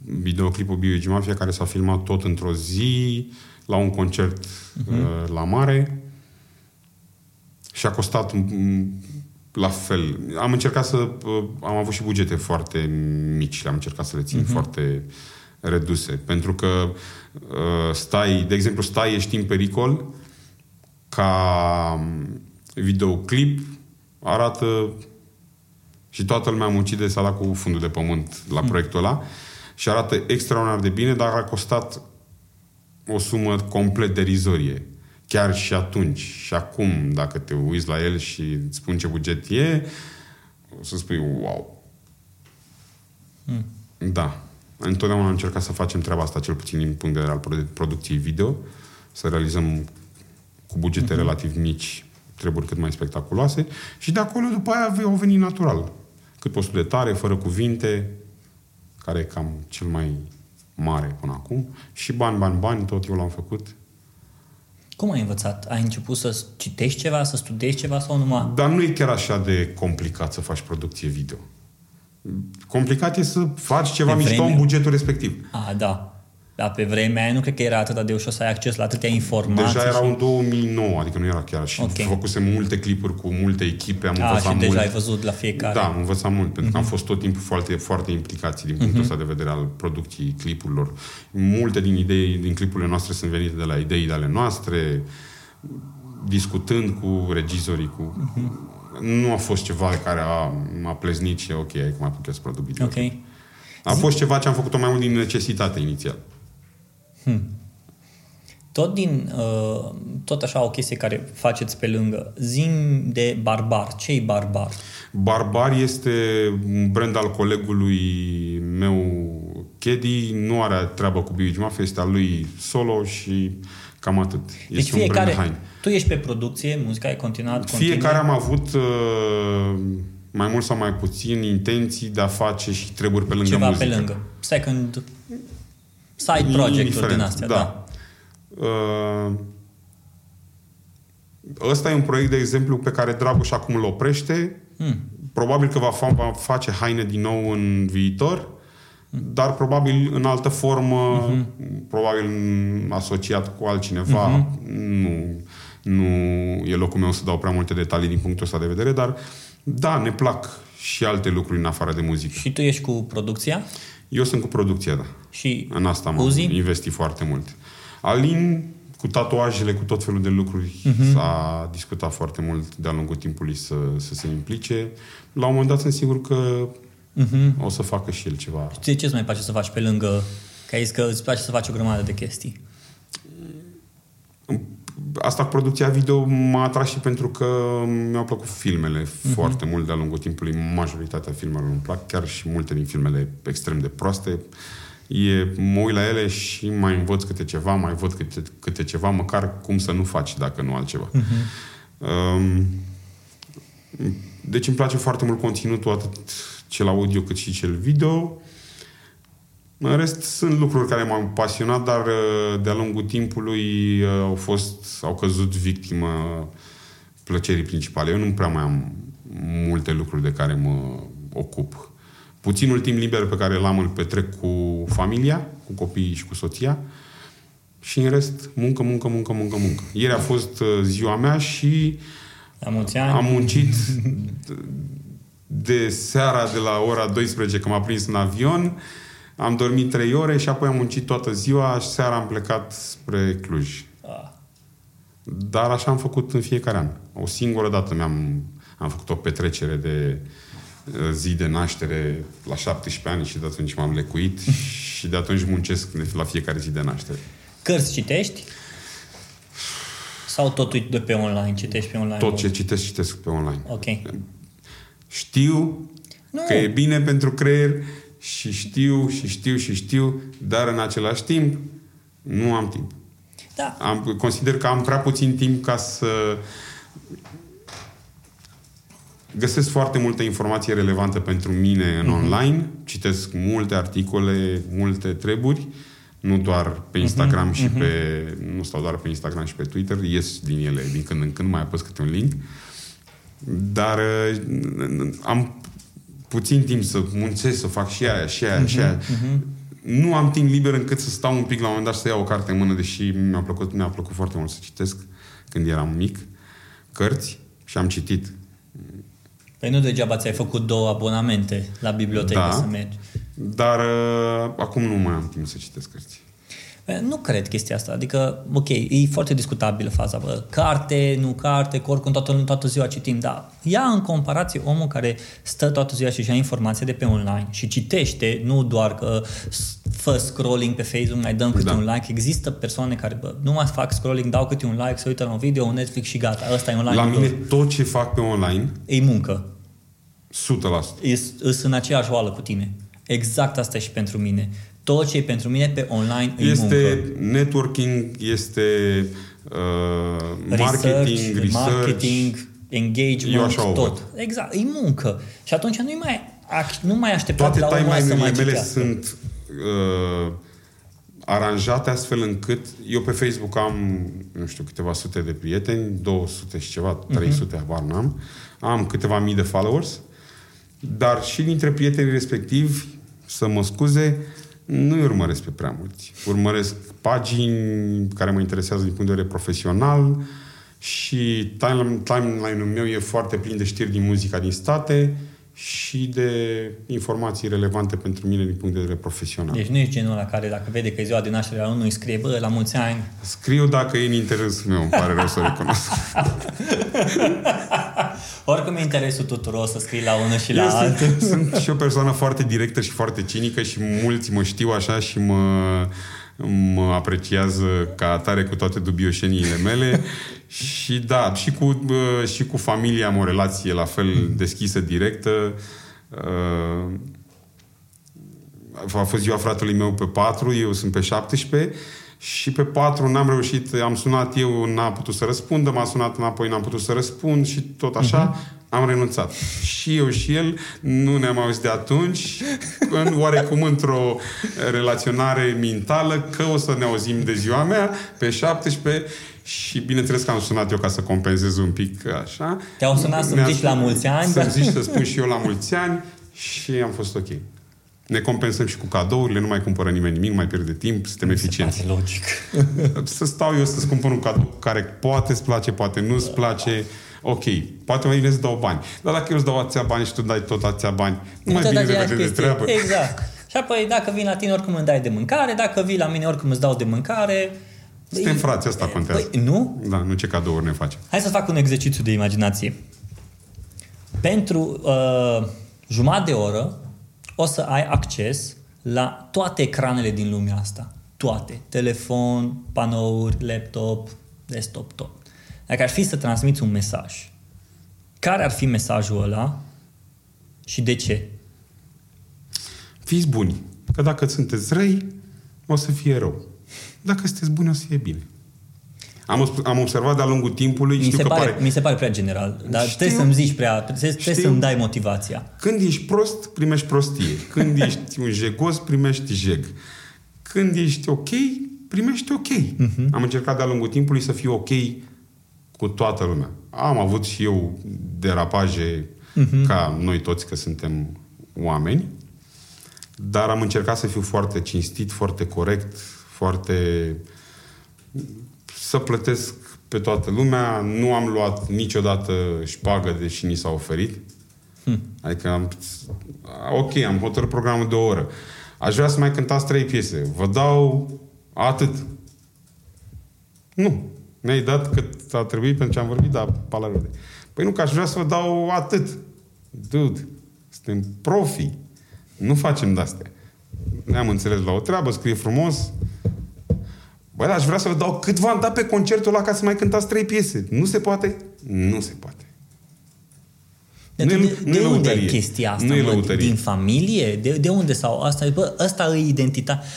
Videoclipul B U G. Mafia, care s-a filmat tot într-o zi, la un concert uh-huh. la mare și a costat... La fel. Am încercat să... Am avut și bugete foarte mici. Am încercat să le țin uh-huh. foarte reduse. Pentru că stai... De exemplu, Stai, Ești în pericol ca videoclip arată și toată lumea muncide sala cu fundul de pământ la uh-huh. proiectul ăla și arată extraordinar de bine, dar a costat o sumă complet derizorie. Chiar și atunci și acum, dacă te uiți la el și îți spun ce buget e, o să spui wow. Mm. Da. Întotdeauna am încercat să facem treaba asta, cel puțin din punct de vedere al producției video, să realizăm cu bugete mm-hmm. relativ mici treburi cât mai spectaculoase și de acolo după aia au venit natural. Cât postul de tare, fără cuvinte, care e cam cel mai mare până acum, și bani, bani, bani, tot eu l-am făcut. Cum ai învățat? Ai început să citești ceva, să studiezi ceva sau numai... Dar nu e chiar așa de complicat să faci producție video. Complicat e să faci ceva vreme... mișto în bugetul respectiv. Ah, da. Dar pe vremea aia nu cred că era atât de ușor să ai acces la atâtea informații. Deja era și... în două mii nouă, adică nu era chiar. Și okay. făcusem multe clipuri cu multe echipe, am ah, învățat mult. Și deja ai văzut la fiecare. Da, am învățat mult, pentru că am fost tot timpul foarte, foarte implicați din punctul ăsta de vedere al producției clipurilor. Multe din idei, din clipurile noastre sunt venite de la idei de ale noastre, discutând cu regizorii, cu... Nu a fost ceva care a, m-a pleznit și ok, acum am putut să produc video. Ok. A fost ceva ce am făcut-o mai mult din necesitate inițial. Hmm. Tot din uh, tot așa o chestie care faceți pe lângă. Zi-mi de Barbar. Ce-i Barbar? Barbar este un brand al colegului meu Caddy. Nu are treabă cu B U G. Mafia, este al lui solo și cam atât. Deci este fiecare, un brand hain. Tu ești pe producție, muzica e continuat. Fiecare continuu. Am avut uh, mai mult sau mai puțin intenții de a face și treburi pe lângă ceva muzică. Ceva pe lângă. Second side project-uri din astea, da. da. Ăsta e un proiect, de exemplu, pe care Dragoș acum îl oprește. Hmm. Probabil că va, fa- va face haine din nou în viitor, dar probabil în altă formă, uh-huh. probabil asociat cu altcineva. Uh-huh. Nu, nu e locul meu să dau prea multe detalii din punctul ăsta de vedere, dar da, ne plac și alte lucruri în afară de muzică. Și tu ești cu producția? Eu sunt cu producția, da. Și în asta m-am investit foarte mult. Alin, cu tatuajele, cu tot felul de lucruri, uh-huh. s-a discutat foarte mult de-a lungul timpului să, să se implice. La un moment dat sunt sigur că uh-huh. o să facă și el ceva. Știi ce îți mai place să faci pe lângă? Că ai zis că îți place să faci o grămadă de chestii. Asta cu producția video m-a atras și pentru că mi-au plăcut filmele uh-huh. foarte mult de-a lungul timpului. Majoritatea filmelor îmi plac, chiar și multe din filmele extrem de proaste. E, mă uit la ele și mai învăț câte ceva, mai văd câte, câte ceva, măcar cum să nu faci dacă nu altceva. Uh-huh. Um, deci îmi place foarte mult conținutul atât cel audio cât și cel video. În rest, sunt lucruri care m-au pasionat, dar de-a lungul timpului au fost, au căzut victimă plăcerii principale. Eu nu prea mai am multe lucruri de care mă ocup. Puținul timp liber pe care l-am îl petrec cu familia, cu copiii și cu soția. Și în rest, muncă, muncă, muncă, muncă, muncă. Ieri a fost ziua mea și am, am muncit de seara de la ora douăsprezece, că m-a prins în avion. Am dormit trei ore și apoi am muncit toată ziua și seara am plecat spre Cluj. Dar așa am făcut în fiecare an. O singură dată mi-am am făcut o petrecere de zi de naștere la șaptesprezece ani și de atunci m-am lecuit și de atunci muncesc la fiecare zi de naștere. Cărți citești? Sau tot uite de pe online? Citești pe online? Tot ce citesc, citesc pe online. Ok. Știu nu. că e bine pentru creier și știu, și știu, și știu, dar în același timp nu am timp. Da. Am, consider că am prea puțin timp ca să găsesc foarte multă informație relevantă pentru mine în mm-hmm. online, citesc multe articole, multe treburi, nu doar pe Instagram mm-hmm. și mm-hmm. pe... nu stau doar pe Instagram și pe Twitter, ies din ele din când în când, mai apăs câte un link, dar am puțin timp să muncesc, să fac și aia, și aia, mm-hmm. și aia. Mm-hmm. Nu am timp liber încât să stau un pic la un moment dat să iau o carte în mână, deși mi-a plăcut, mi-a plăcut foarte mult să citesc când eram mic, cărți, și am citit. Păi nu degeaba ți-ai făcut două abonamente la bibliotecă da, să mergi. Dar uh, acum nu mai am timp să citesc cărți. Nu cred chestia asta. Adică, ok, e foarte discutabilă faza. Bă. Carte, nu carte, că oricum toată, toată ziua citim, dar ia în comparație omul care stă toată ziua și-și ia informația de pe online și citește, nu doar că fă scrolling pe Facebook, mai dăm câte da. un like. Există persoane care, bă, nu mai fac scrolling, dau câte un like, se uită la un video, un Netflix și gata, ăsta e online. La mine tot, tot ce fac pe online e muncă. o sută la sută. Îs în aceeași oală cu tine. Exact asta e și pentru mine. Tot ce e pentru mine pe online este muncă. Networking, este uh, marketing, research, research, marketing, engagement, tot. Exact, e muncă. Și atunci nu mai nu mai așteptat la urmă să mai mele citească. Sunt uh, aranjate astfel încât eu pe Facebook am, nu știu, câteva sute de prieteni, două sute și ceva, trei sute, uh-huh. habar n-am. Am câteva mii de followers, dar și dintre prietenii respectivi, să mă scuze, nu urmăresc pe prea mulți. Urmăresc pagini care mă interesează din punct de vedere profesional și timeline-ul meu e foarte plin de știri din muzica din state și de informații relevante pentru mine din punct de vedere profesional. Deci nu ești genul ăla care dacă vede că e ziua de naștere la unul îi scrie, bă, la mulți ani. Scriu dacă e în interesul meu, îmi pare rău să recunosc. Oricum e interesul tuturor să scrii la unul și la Eu altul. Sunt, sunt și o persoană foarte directă și foarte cinică și mulți mă știu așa și mă, mă apreciază ca atare cu toate dubioșeniile mele. Și da, și cu, și cu familia am o relație la fel deschisă, directă. A fost ziua fratelui meu pe patru, eu sunt pe șaptesprezece. Și pe patru n-am reușit, am sunat eu, n-am putut să răspundă, m-a sunat înapoi, n-am putut să răspund și tot așa, uh-huh. am renunțat. Și eu și el nu ne-am auzit de atunci, în, oarecum într-o relaționare mentală, că o să ne auzim de ziua mea, pe șaptesprezece, și bineînțeles că am sunat eu ca să compensez un pic, așa. Te-au sunat să-mi zici la mulți ani? Să-mi zici, să spun și eu la mulți ani și am fost ok. Ne compensăm și cu cadourile, nu mai cumpără nimeni nimic, mai pierde timp, suntem mi eficienți. Se pare logic. Să stau eu să-ți cumpăr un cadou care poate îți place, poate nu-ți place, ok, poate mai bine îți dau bani. Dar dacă eu îți dau ația bani și tu dai tot ația bani, nu mai bine de de treabă. Exact. Și apoi dacă vin la tine, oricum îmi dai de mâncare, dacă vii la mine, oricum îți dau de mâncare. Suntem frați, asta contează. Păi, nu? Da, nu ce cadouri ne face. Hai să fac un exercițiu de imaginație. Pentru uh, jumătate de oră, o să ai acces la toate ecranele din lumea asta. Toate. Telefon, panouri, laptop, desktop, tot. Dacă ar fi să transmiți un mesaj, care ar fi mesajul ăla și de ce? Fiți buni. Că dacă sunteți răi, o să fie rău. Dacă sunteți buni, o să fie bine. Am, am observat de-a lungul timpului, mi știu se că pare, pare... Mi se pare prea general, dar știu, trebuie să-mi zici prea, trebuie, trebuie să-mi dai motivația. Când ești prost, primești prostie. Când ești un jegos, primești jeg. Când ești ok, primești ok. Uh-huh. Am încercat de-a lungul timpului să fiu ok cu toată lumea. Am avut și eu derapaje uh-huh. ca noi toți, că suntem oameni, dar am încercat să fiu foarte cinstit, foarte corect, foarte... să plătesc pe toată lumea. Nu am luat niciodată șpagă, deși ni s-a oferit. Hmm. Adică am... Ok, am hotărât programul de o oră. Aș vrea să mai cântați trei piese. Vă dau atât. Nu. Mi-ai dat cât a trebuit pentru ce am vorbit, dar palarode. Păi nu, că aș vrea să vă dau atât. Dude, suntem profi. Nu facem de-astea. Ne-am înțeles la o treabă, scrie frumos... Băi, aș vrea să vă dau cât v-am dat pe concertul ăla ca să mai cântați trei piese. Nu se poate? Nu se poate. De, nu de, e, de unde e chestia asta? Mă, din familie? De, de unde? Sau asta, bă, asta e identitatea.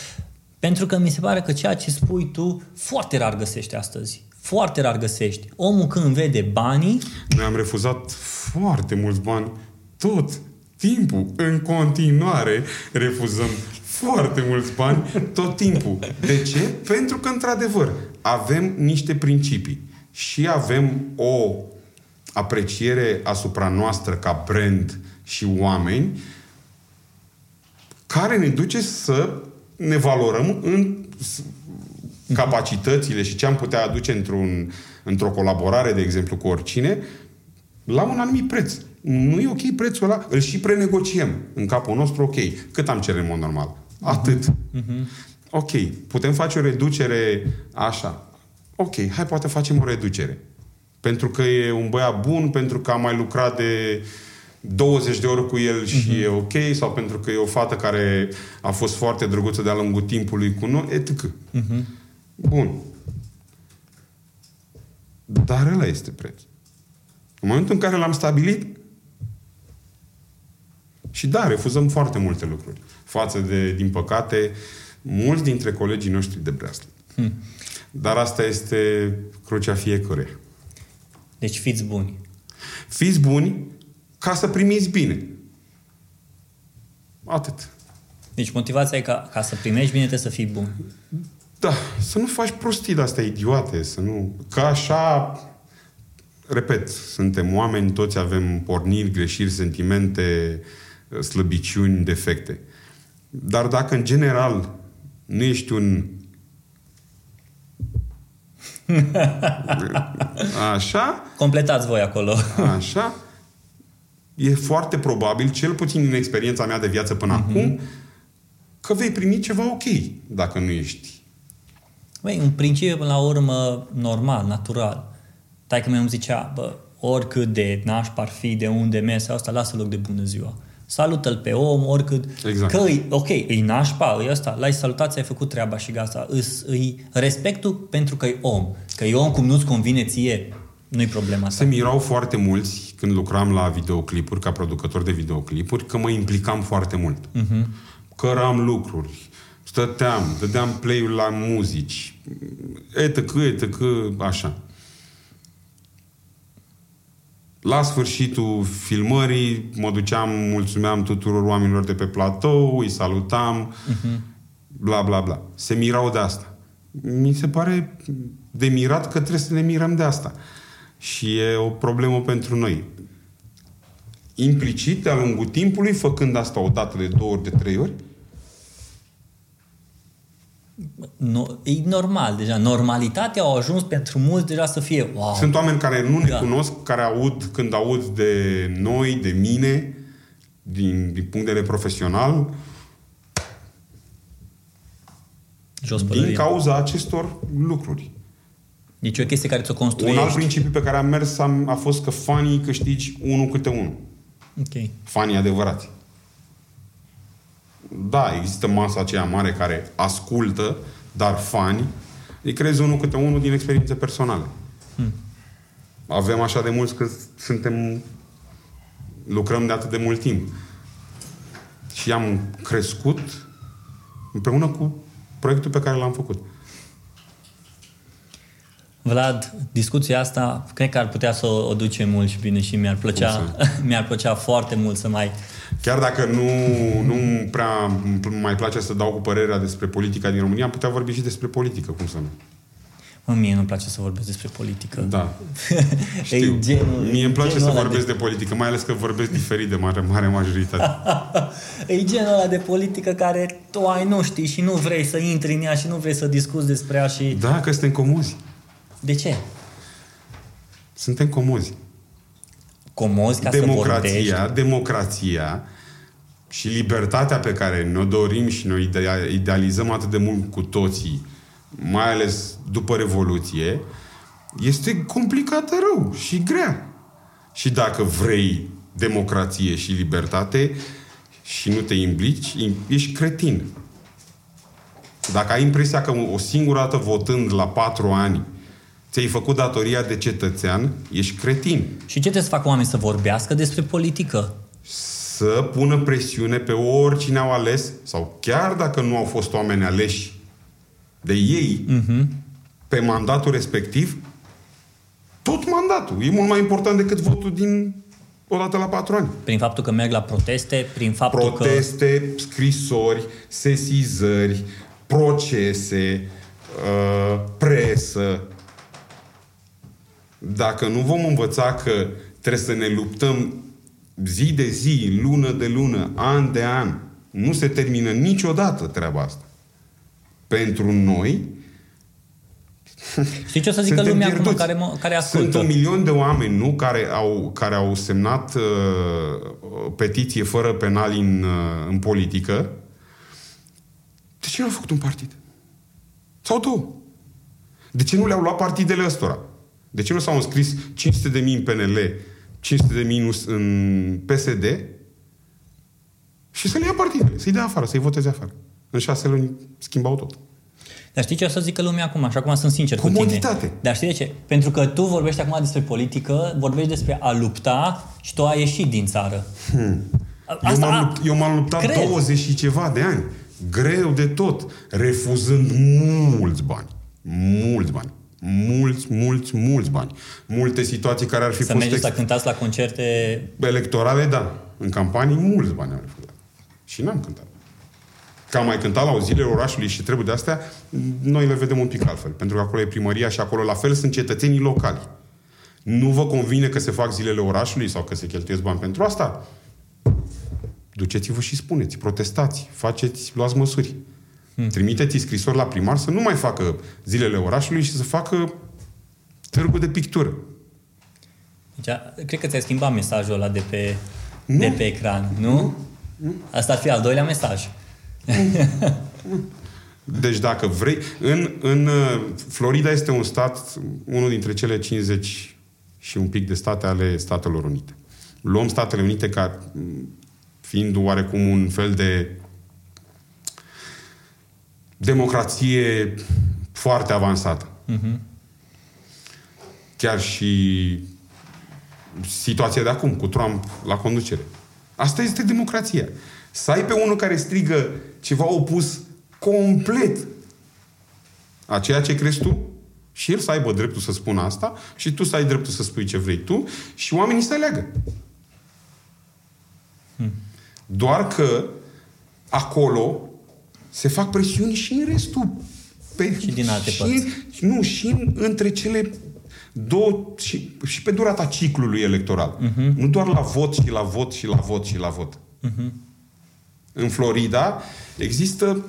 Pentru că mi se pare că ceea ce spui tu foarte rar găsești astăzi. Foarte rar găsești. Omul când vede banii... Noi am refuzat foarte mulți bani tot timpul. În continuare refuzăm... foarte mulți bani, tot timpul. De ce? Pentru că, într-adevăr, avem niște principii și avem o apreciere asupra noastră ca brand și oameni care ne duce să ne valorăm în capacitățile și ce am putea aduce într-un, într-o colaborare, de exemplu, cu oricine, la un anumit preț. Nu e ok prețul ăla, îl și prenegociem în capul nostru, ok, cât am cerut în mod normal? Atât. Uh-huh. Ok, putem face o reducere așa. Ok, hai poate facem o reducere. Pentru că e un băiat bun, pentru că am mai lucrat de douăzeci de ori cu el și uh-huh. e ok, sau pentru că e o fată care a fost foarte drăguță de-a lungul timpului cu noi, et cetera. Uh-huh. Bun. Dar ăla este preț. În momentul în care l-am stabilit, și da, refuzăm foarte multe lucruri față de, din păcate, mulți dintre colegii noștri de breaslă. Hmm. Dar asta este crucea fiecăruia. Deci fiți buni. Fiți buni ca să primiți bine. Atât. Deci motivația e ca, ca să primești bine trebuie să fii bun. Da, să nu faci prostii de-astea idiote, să nu... Că așa... Repet, suntem oameni, toți avem porniri, greșiri, sentimente... slăbiciuni, defecte. Dar dacă în general nu ești un așa, completați voi acolo. Așa. E foarte probabil, cel puțin din experiența mea de viață până mm-hmm. acum, că vei primi ceva ok dacă nu ești. Băi, în principiu, până la urmă, normal, natural. Taică mi-am zicea, bă, oricât de nașpa ar fi, de unde mergi, asta, lasă loc de bună ziua. Salută-l pe om, oricât... Exact. Că e, ok, e nașpa, e ăsta, l-ai salutat, ți-ai făcut treaba și gata. Îi respectul pentru că e om. Că e om cum nu-ți convine ție, nu-i problema asta. Se mirau foarte mulți când lucram la videoclipuri, ca producător de videoclipuri, că mă implicam foarte mult. Uh-huh. Căram lucruri, stăteam, dădeam play-ul la muzici, etc, etc, așa. La sfârșitul filmării mă duceam, mulțumeam tuturor oamenilor de pe platou, îi salutam, uh-huh. bla, bla, bla. Se mirau de asta. Mi se pare de mirat că trebuie să ne mirăm de asta. Și e o problemă pentru noi. Implicit, de-a lungul timpului, făcând asta o dată, de două ori, de trei ori, no, e normal deja. Normalitatea a ajuns pentru mulți deja să fie wow. Sunt oameni care nu ne da. cunosc, care aud, când aud de noi, de mine, din, din punct de vedere profesional, jos din cauza acestor lucruri. Deci o chestie care ți-o construiești. Un alt principiu pe care am mers am, a fost că fanii câștigi unul câte unul. Okay. Fanii adevărați. Da, există masa aceea mare care ascultă, dar fani, îi creez unul câte unul din experiențe personale. Hmm. Avem așa de mulți că suntem, lucrăm de atât de mult timp. Și am crescut împreună cu proiectul pe care l-am făcut. Vlad, discuția asta cred că ar putea să o, o ducem mult și bine și mi-ar plăcea, mi-ar plăcea foarte mult să mai... Chiar dacă nu, nu prea mai place să dau cu părerea despre politica din România, am putea vorbi și despre politică, cum să nu. Mă, mie nu-mi place să vorbesc despre politică. Da, știu. Genul, mie îmi place să vorbesc de... de politică, mai ales că vorbesc diferit de mare, mare majoritate. E genul ăla de politică care tu ai, nu știi, și nu vrei să intri în ea și nu vrei să discuți despre ea și... Da, că suntem comozi. De ce? Suntem comozi. Comozi ca democrația, să vorbești? Democrația și libertatea pe care ne-o dorim și ne-o idealizăm atât de mult cu toții, mai ales după Revoluție, este complicată rău și grea. Și dacă vrei democrație și libertate și nu te implici, ești cretin. Dacă ai impresia că o singură dată votând la patru ani ți-ai făcut datoria de cetățean, ești cretin. Și ce trebuie să facă oamenii? Să vorbească despre politică? Să pună presiune pe oricine au ales, sau chiar dacă nu au fost oameni aleși de ei, uh-huh, pe mandatul respectiv, tot mandatul. E mult mai important decât votul din odată la patru ani. Prin faptul că merg la proteste, prin faptul proteste, că... Proteste, scrisori, sesizări, procese, uh, presă. Dacă nu vom învăța că trebuie să ne luptăm zi de zi, lună de lună, an de an, nu se termină niciodată treaba asta. Pentru noi... Știi ce o să zică lumea pierduți. Acum care, mă, care ascultă? Sunt un milion de oameni, nu? Care au, care au semnat uh, petiție fără penali în, uh, în politică. De ce nu au făcut un partid? Sau două? De ce nu le-au luat partidele ăstora? De ce nu s-au înscris cinci sute de mii în P N L, cinci sute de mii în P S D și să le ia partidele, să-i dea afară, să-i voteze afară? În șase luni schimbau tot. Dar știi ce o să zică lumea acum? Și acum sunt sincer cu tine. Dar știi de ce? Pentru că tu vorbești acum despre politică, vorbești despre a lupta și tu ai ieșit din țară. Hmm. Eu, m-am a... lupt, eu m-am luptat Cred. douăzeci și ceva de ani. Greu de tot. Refuzând mulți bani. Mulți bani. Mulți, mulți, mulți bani. Multe situații care ar fi să fost... Să mergeți ex... să cântați la concerte... Electorale, da. În campanii, mulți bani am refuzat. Și n-am cântat. Că am mai cântat la o zilele orașului și trebuie de astea, noi le vedem un pic altfel. Pentru că acolo e primăria și acolo la fel sunt cetățenii locali. Nu vă convine că se fac zilele orașului sau că se cheltuiesc bani pentru asta? Duceți-vă și spuneți, protestați, faceți, luați măsuri. Hmm. Trimiteți scrisori la primar să nu mai facă zilele orașului și să facă târgul de pictură. Deci, cred că ți-ai schimbat mesajul ăla de pe, de pe ecran, nu? nu? nu. Asta ar fi al doilea mesaj. Deci dacă vrei, în, în Florida este un stat, unul dintre cele cincizeci și un pic de state ale Statelor Unite. Luăm Statele Unite ca fiind oarecum un fel de democrație foarte avansată. Uh-huh. Chiar și situația de acum cu Trump la conducere. Asta este democrația. Să ai pe unul care strigă ceva opus complet a ceea ce crezi tu și el să aibă dreptul să spună asta și tu să ai dreptul să spui ce vrei tu și oamenii să aleagă. Hmm. Doar că acolo se fac presiuni și în restul. Pe, și din alte și, părți. Nu, și în, între cele două, și, și pe durata ciclului electoral. Uh-huh. Nu doar la vot și la vot și la vot și la vot. Uh-huh. În Florida există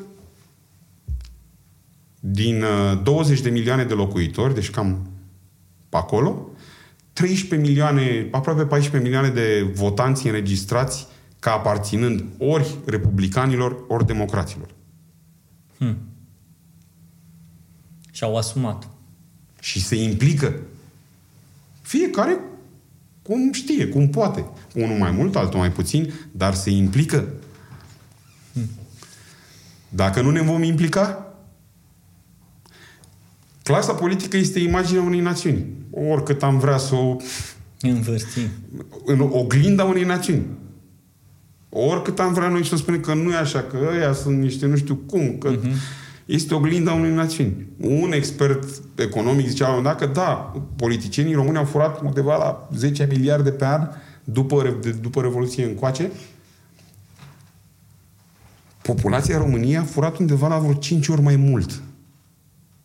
din douăzeci de milioane de locuitori, deci cam pe acolo, treisprezece milioane, aproape paisprezece milioane de votanți înregistrați ca aparținând ori republicanilor, ori democraților. Hmm. Și-au asumat. Și se implică. Fiecare cum știe, cum poate. Unul mai mult, altul mai puțin, dar se implică. Hmm. Dacă nu ne vom implica, clasa politică este imaginea unei națiuni. Oricât am vrea să o... Învârtim. În oglinda unei națiuni. Oricât am vrea noi să spunem că nu e așa, că ăia sunt niște nu știu cum, că... Uh-huh. este oglinda unei națiuni. Un expert economic zicea la un moment dat că da, politicienii români au furat undeva la zece miliarde pe an după, după Revoluție încoace. Populația României a furat undeva la vreo cinci ori mai mult.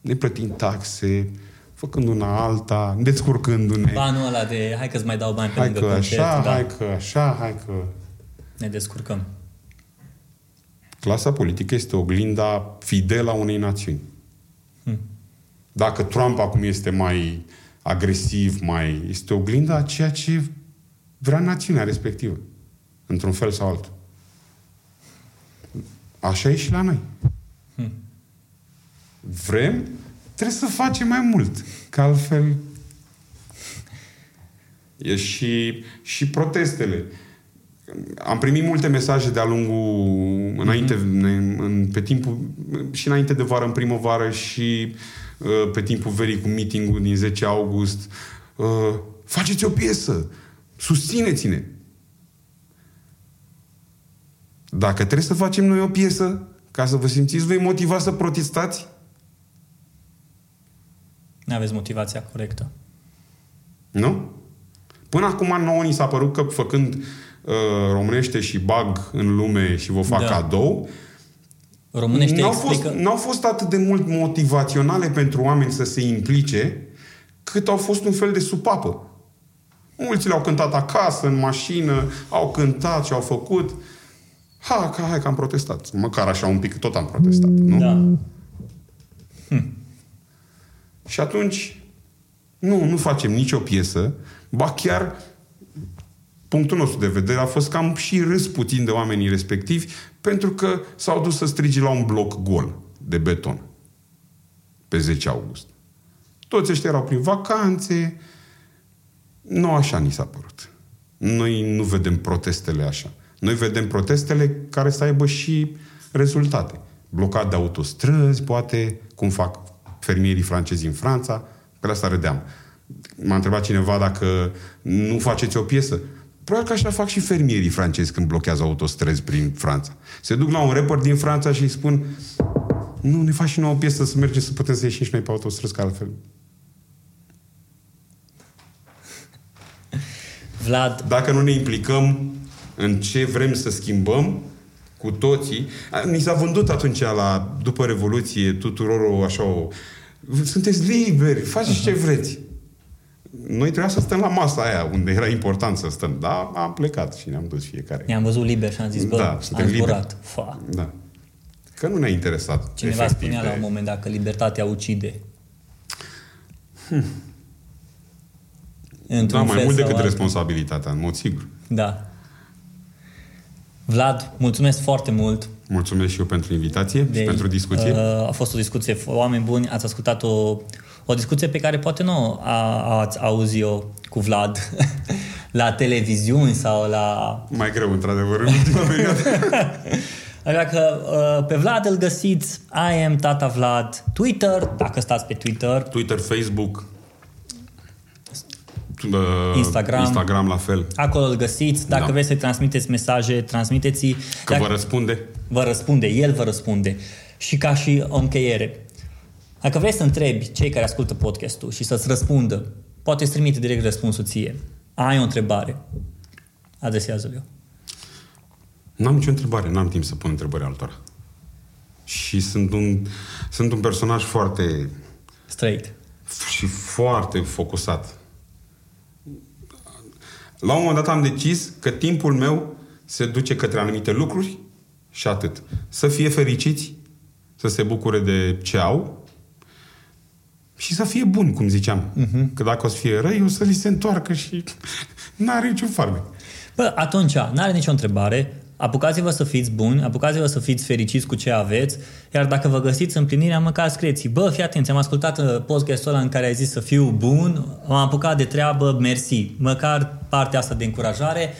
Ne plătind taxe, făcând una alta, descurcându-ne. Banul ăla de hai că-ți mai dau bani pe lângă concert. Hai că așa, hai că așa, hai că... Ne descurcăm. Clasa politică este oglinda fidelă a unei națiuni. Hmm. Dacă Trump acum este mai agresiv, mai... este oglinda a ceea ce vrea națiunea respectivă. Într-un fel sau altul. Așa e și la noi. Hmm. Vrem, trebuie să facem mai mult. Că altfel... E și, și protestele. Am primit multe mesaje de-a lungul înainte, mm-hmm. în, pe timpul, și înainte de vară, în primăvară și uh, pe timpul verii cu meeting-ul din zece august. Uh, faceți o piesă! Susțineți-ne! Dacă trebuie să facem noi o piesă ca să vă simțiți voi motivați să protestați? Nu aveți motivația corectă. Nu? Până acum nouă ni s-a părut că făcând românește și bag în lume și vă fac da. cadou. Românește n-au explică... Fost, n-au fost atât de mult motivaționale pentru oameni să se implice, cât au fost un fel de supapă. Mulți le-au cântat acasă, în mașină, au cântat și au făcut. Ha, că, hai că am protestat. Măcar așa un pic tot am protestat, nu? Da. Hm. Și atunci nu, nu facem nicio piesă, ba chiar punctul nostru de vedere a fost că am și râs puțin de oamenii respectivi pentru că s-au dus să strige la un bloc gol de beton pe zece august. Toți ăștia erau prin vacanțe. Nu așa ni s-a părut. Noi nu vedem protestele așa. Noi vedem protestele care să aibă și rezultate. Blocat de autostrăzi, poate, cum fac fermierii francezi în Franța. Pe asta râdeam. M-a întrebat cineva dacă nu faceți o piesă. Probabil că așa fac și fermierii francezi când blochează autostrăzi prin Franța. Se duc la un rapper din Franța și îi spun nu, ne faci și nouă piesă să mergem să putem să ieșim și noi pe autostrăzi, ca altfel. Vlad. Dacă nu ne implicăm în ce vrem să schimbăm cu toții... Ni s-a vândut atunci, la, după Revoluție, tuturor așa o... Sunteți liberi, faceți ce vreți. Noi trebuia să stăm la masa aia, unde era important să stăm. Dar am plecat și ne-am dus fiecare. Ne-am văzut liber și am zis, bă, da, am zburat. Da. Că nu ne-a interesat. Cineva spunea de... la un moment dat că libertatea ucide. Hmm. Da, mai mult decât responsabilitatea, în mod sigur. Da. Vlad, mulțumesc foarte mult. Mulțumesc și eu pentru invitație de, și pentru discuție. A fost o discuție, oameni buni, ați ascultat o... O discuție pe care poate nu ați auzit-o cu Vlad la televiziuni sau la... Mai greu, într-adevăr. Așa că pe Vlad îl găsiți I am Tata Vlad Twitter, dacă stați pe Twitter. Twitter, Facebook, Instagram. Instagram la fel. Acolo îl găsiți. Dacă da. vreți să transmiteți mesaje, transmiteți-i. Că dacă... vă răspunde. Vă răspunde, el vă răspunde. Și ca și o încheiere. Dacă vrei să întrebi cei care ascultă podcastul și să-ți răspundă, poate îți trimite direct răspunsul ție. Ai o întrebare. Adresează-l eu. N-am nicio întrebare. N-am timp să pun întrebări altora. Și sunt un, sunt un personaj foarte... Straight. Și foarte focusat. La un moment dat am decis că timpul meu se duce către anumite lucruri și atât. Să fie fericiți, să se bucure de ce au, și să fie bun, cum ziceam. Uh-huh. Că dacă o să fie răi, o să li se întoarcă și n-are niciun farmec. Bă, atunci, n-are nicio întrebare. Apucați-vă să fiți buni, apucați-vă să fiți fericiți cu ce aveți, iar dacă vă găsiți împlinirea, măcar scrieți. Bă, fii atenți, am ascultat podcastul ăla în care ai zis să fiu bun, am apucat de treabă, mersi. Măcar partea asta de încurajare.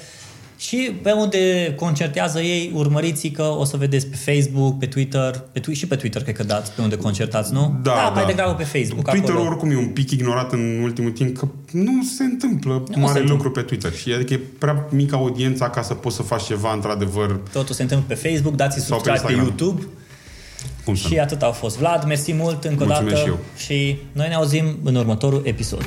Și pe unde concertează ei, urmăriți-i că o să vedeți pe Facebook, pe Twitter, pe tu- și pe Twitter cred că dați, pe unde concertați, nu? Da, da. Mai degrabă pe Facebook. Twitter acolo. Oricum e un pic ignorat în ultimul timp, că nu se întâmplă nu mare se lucru întâmplă. Pe Twitter. Și adică e prea mică audiența ca să poți să faci ceva într-adevăr. Totul se întâmplă pe Facebook, dați-i subscribe pe, pe YouTube. Cum și nu? Atât au fost. Vlad, mersi mult încă o dată și, și noi ne auzim în următorul episod.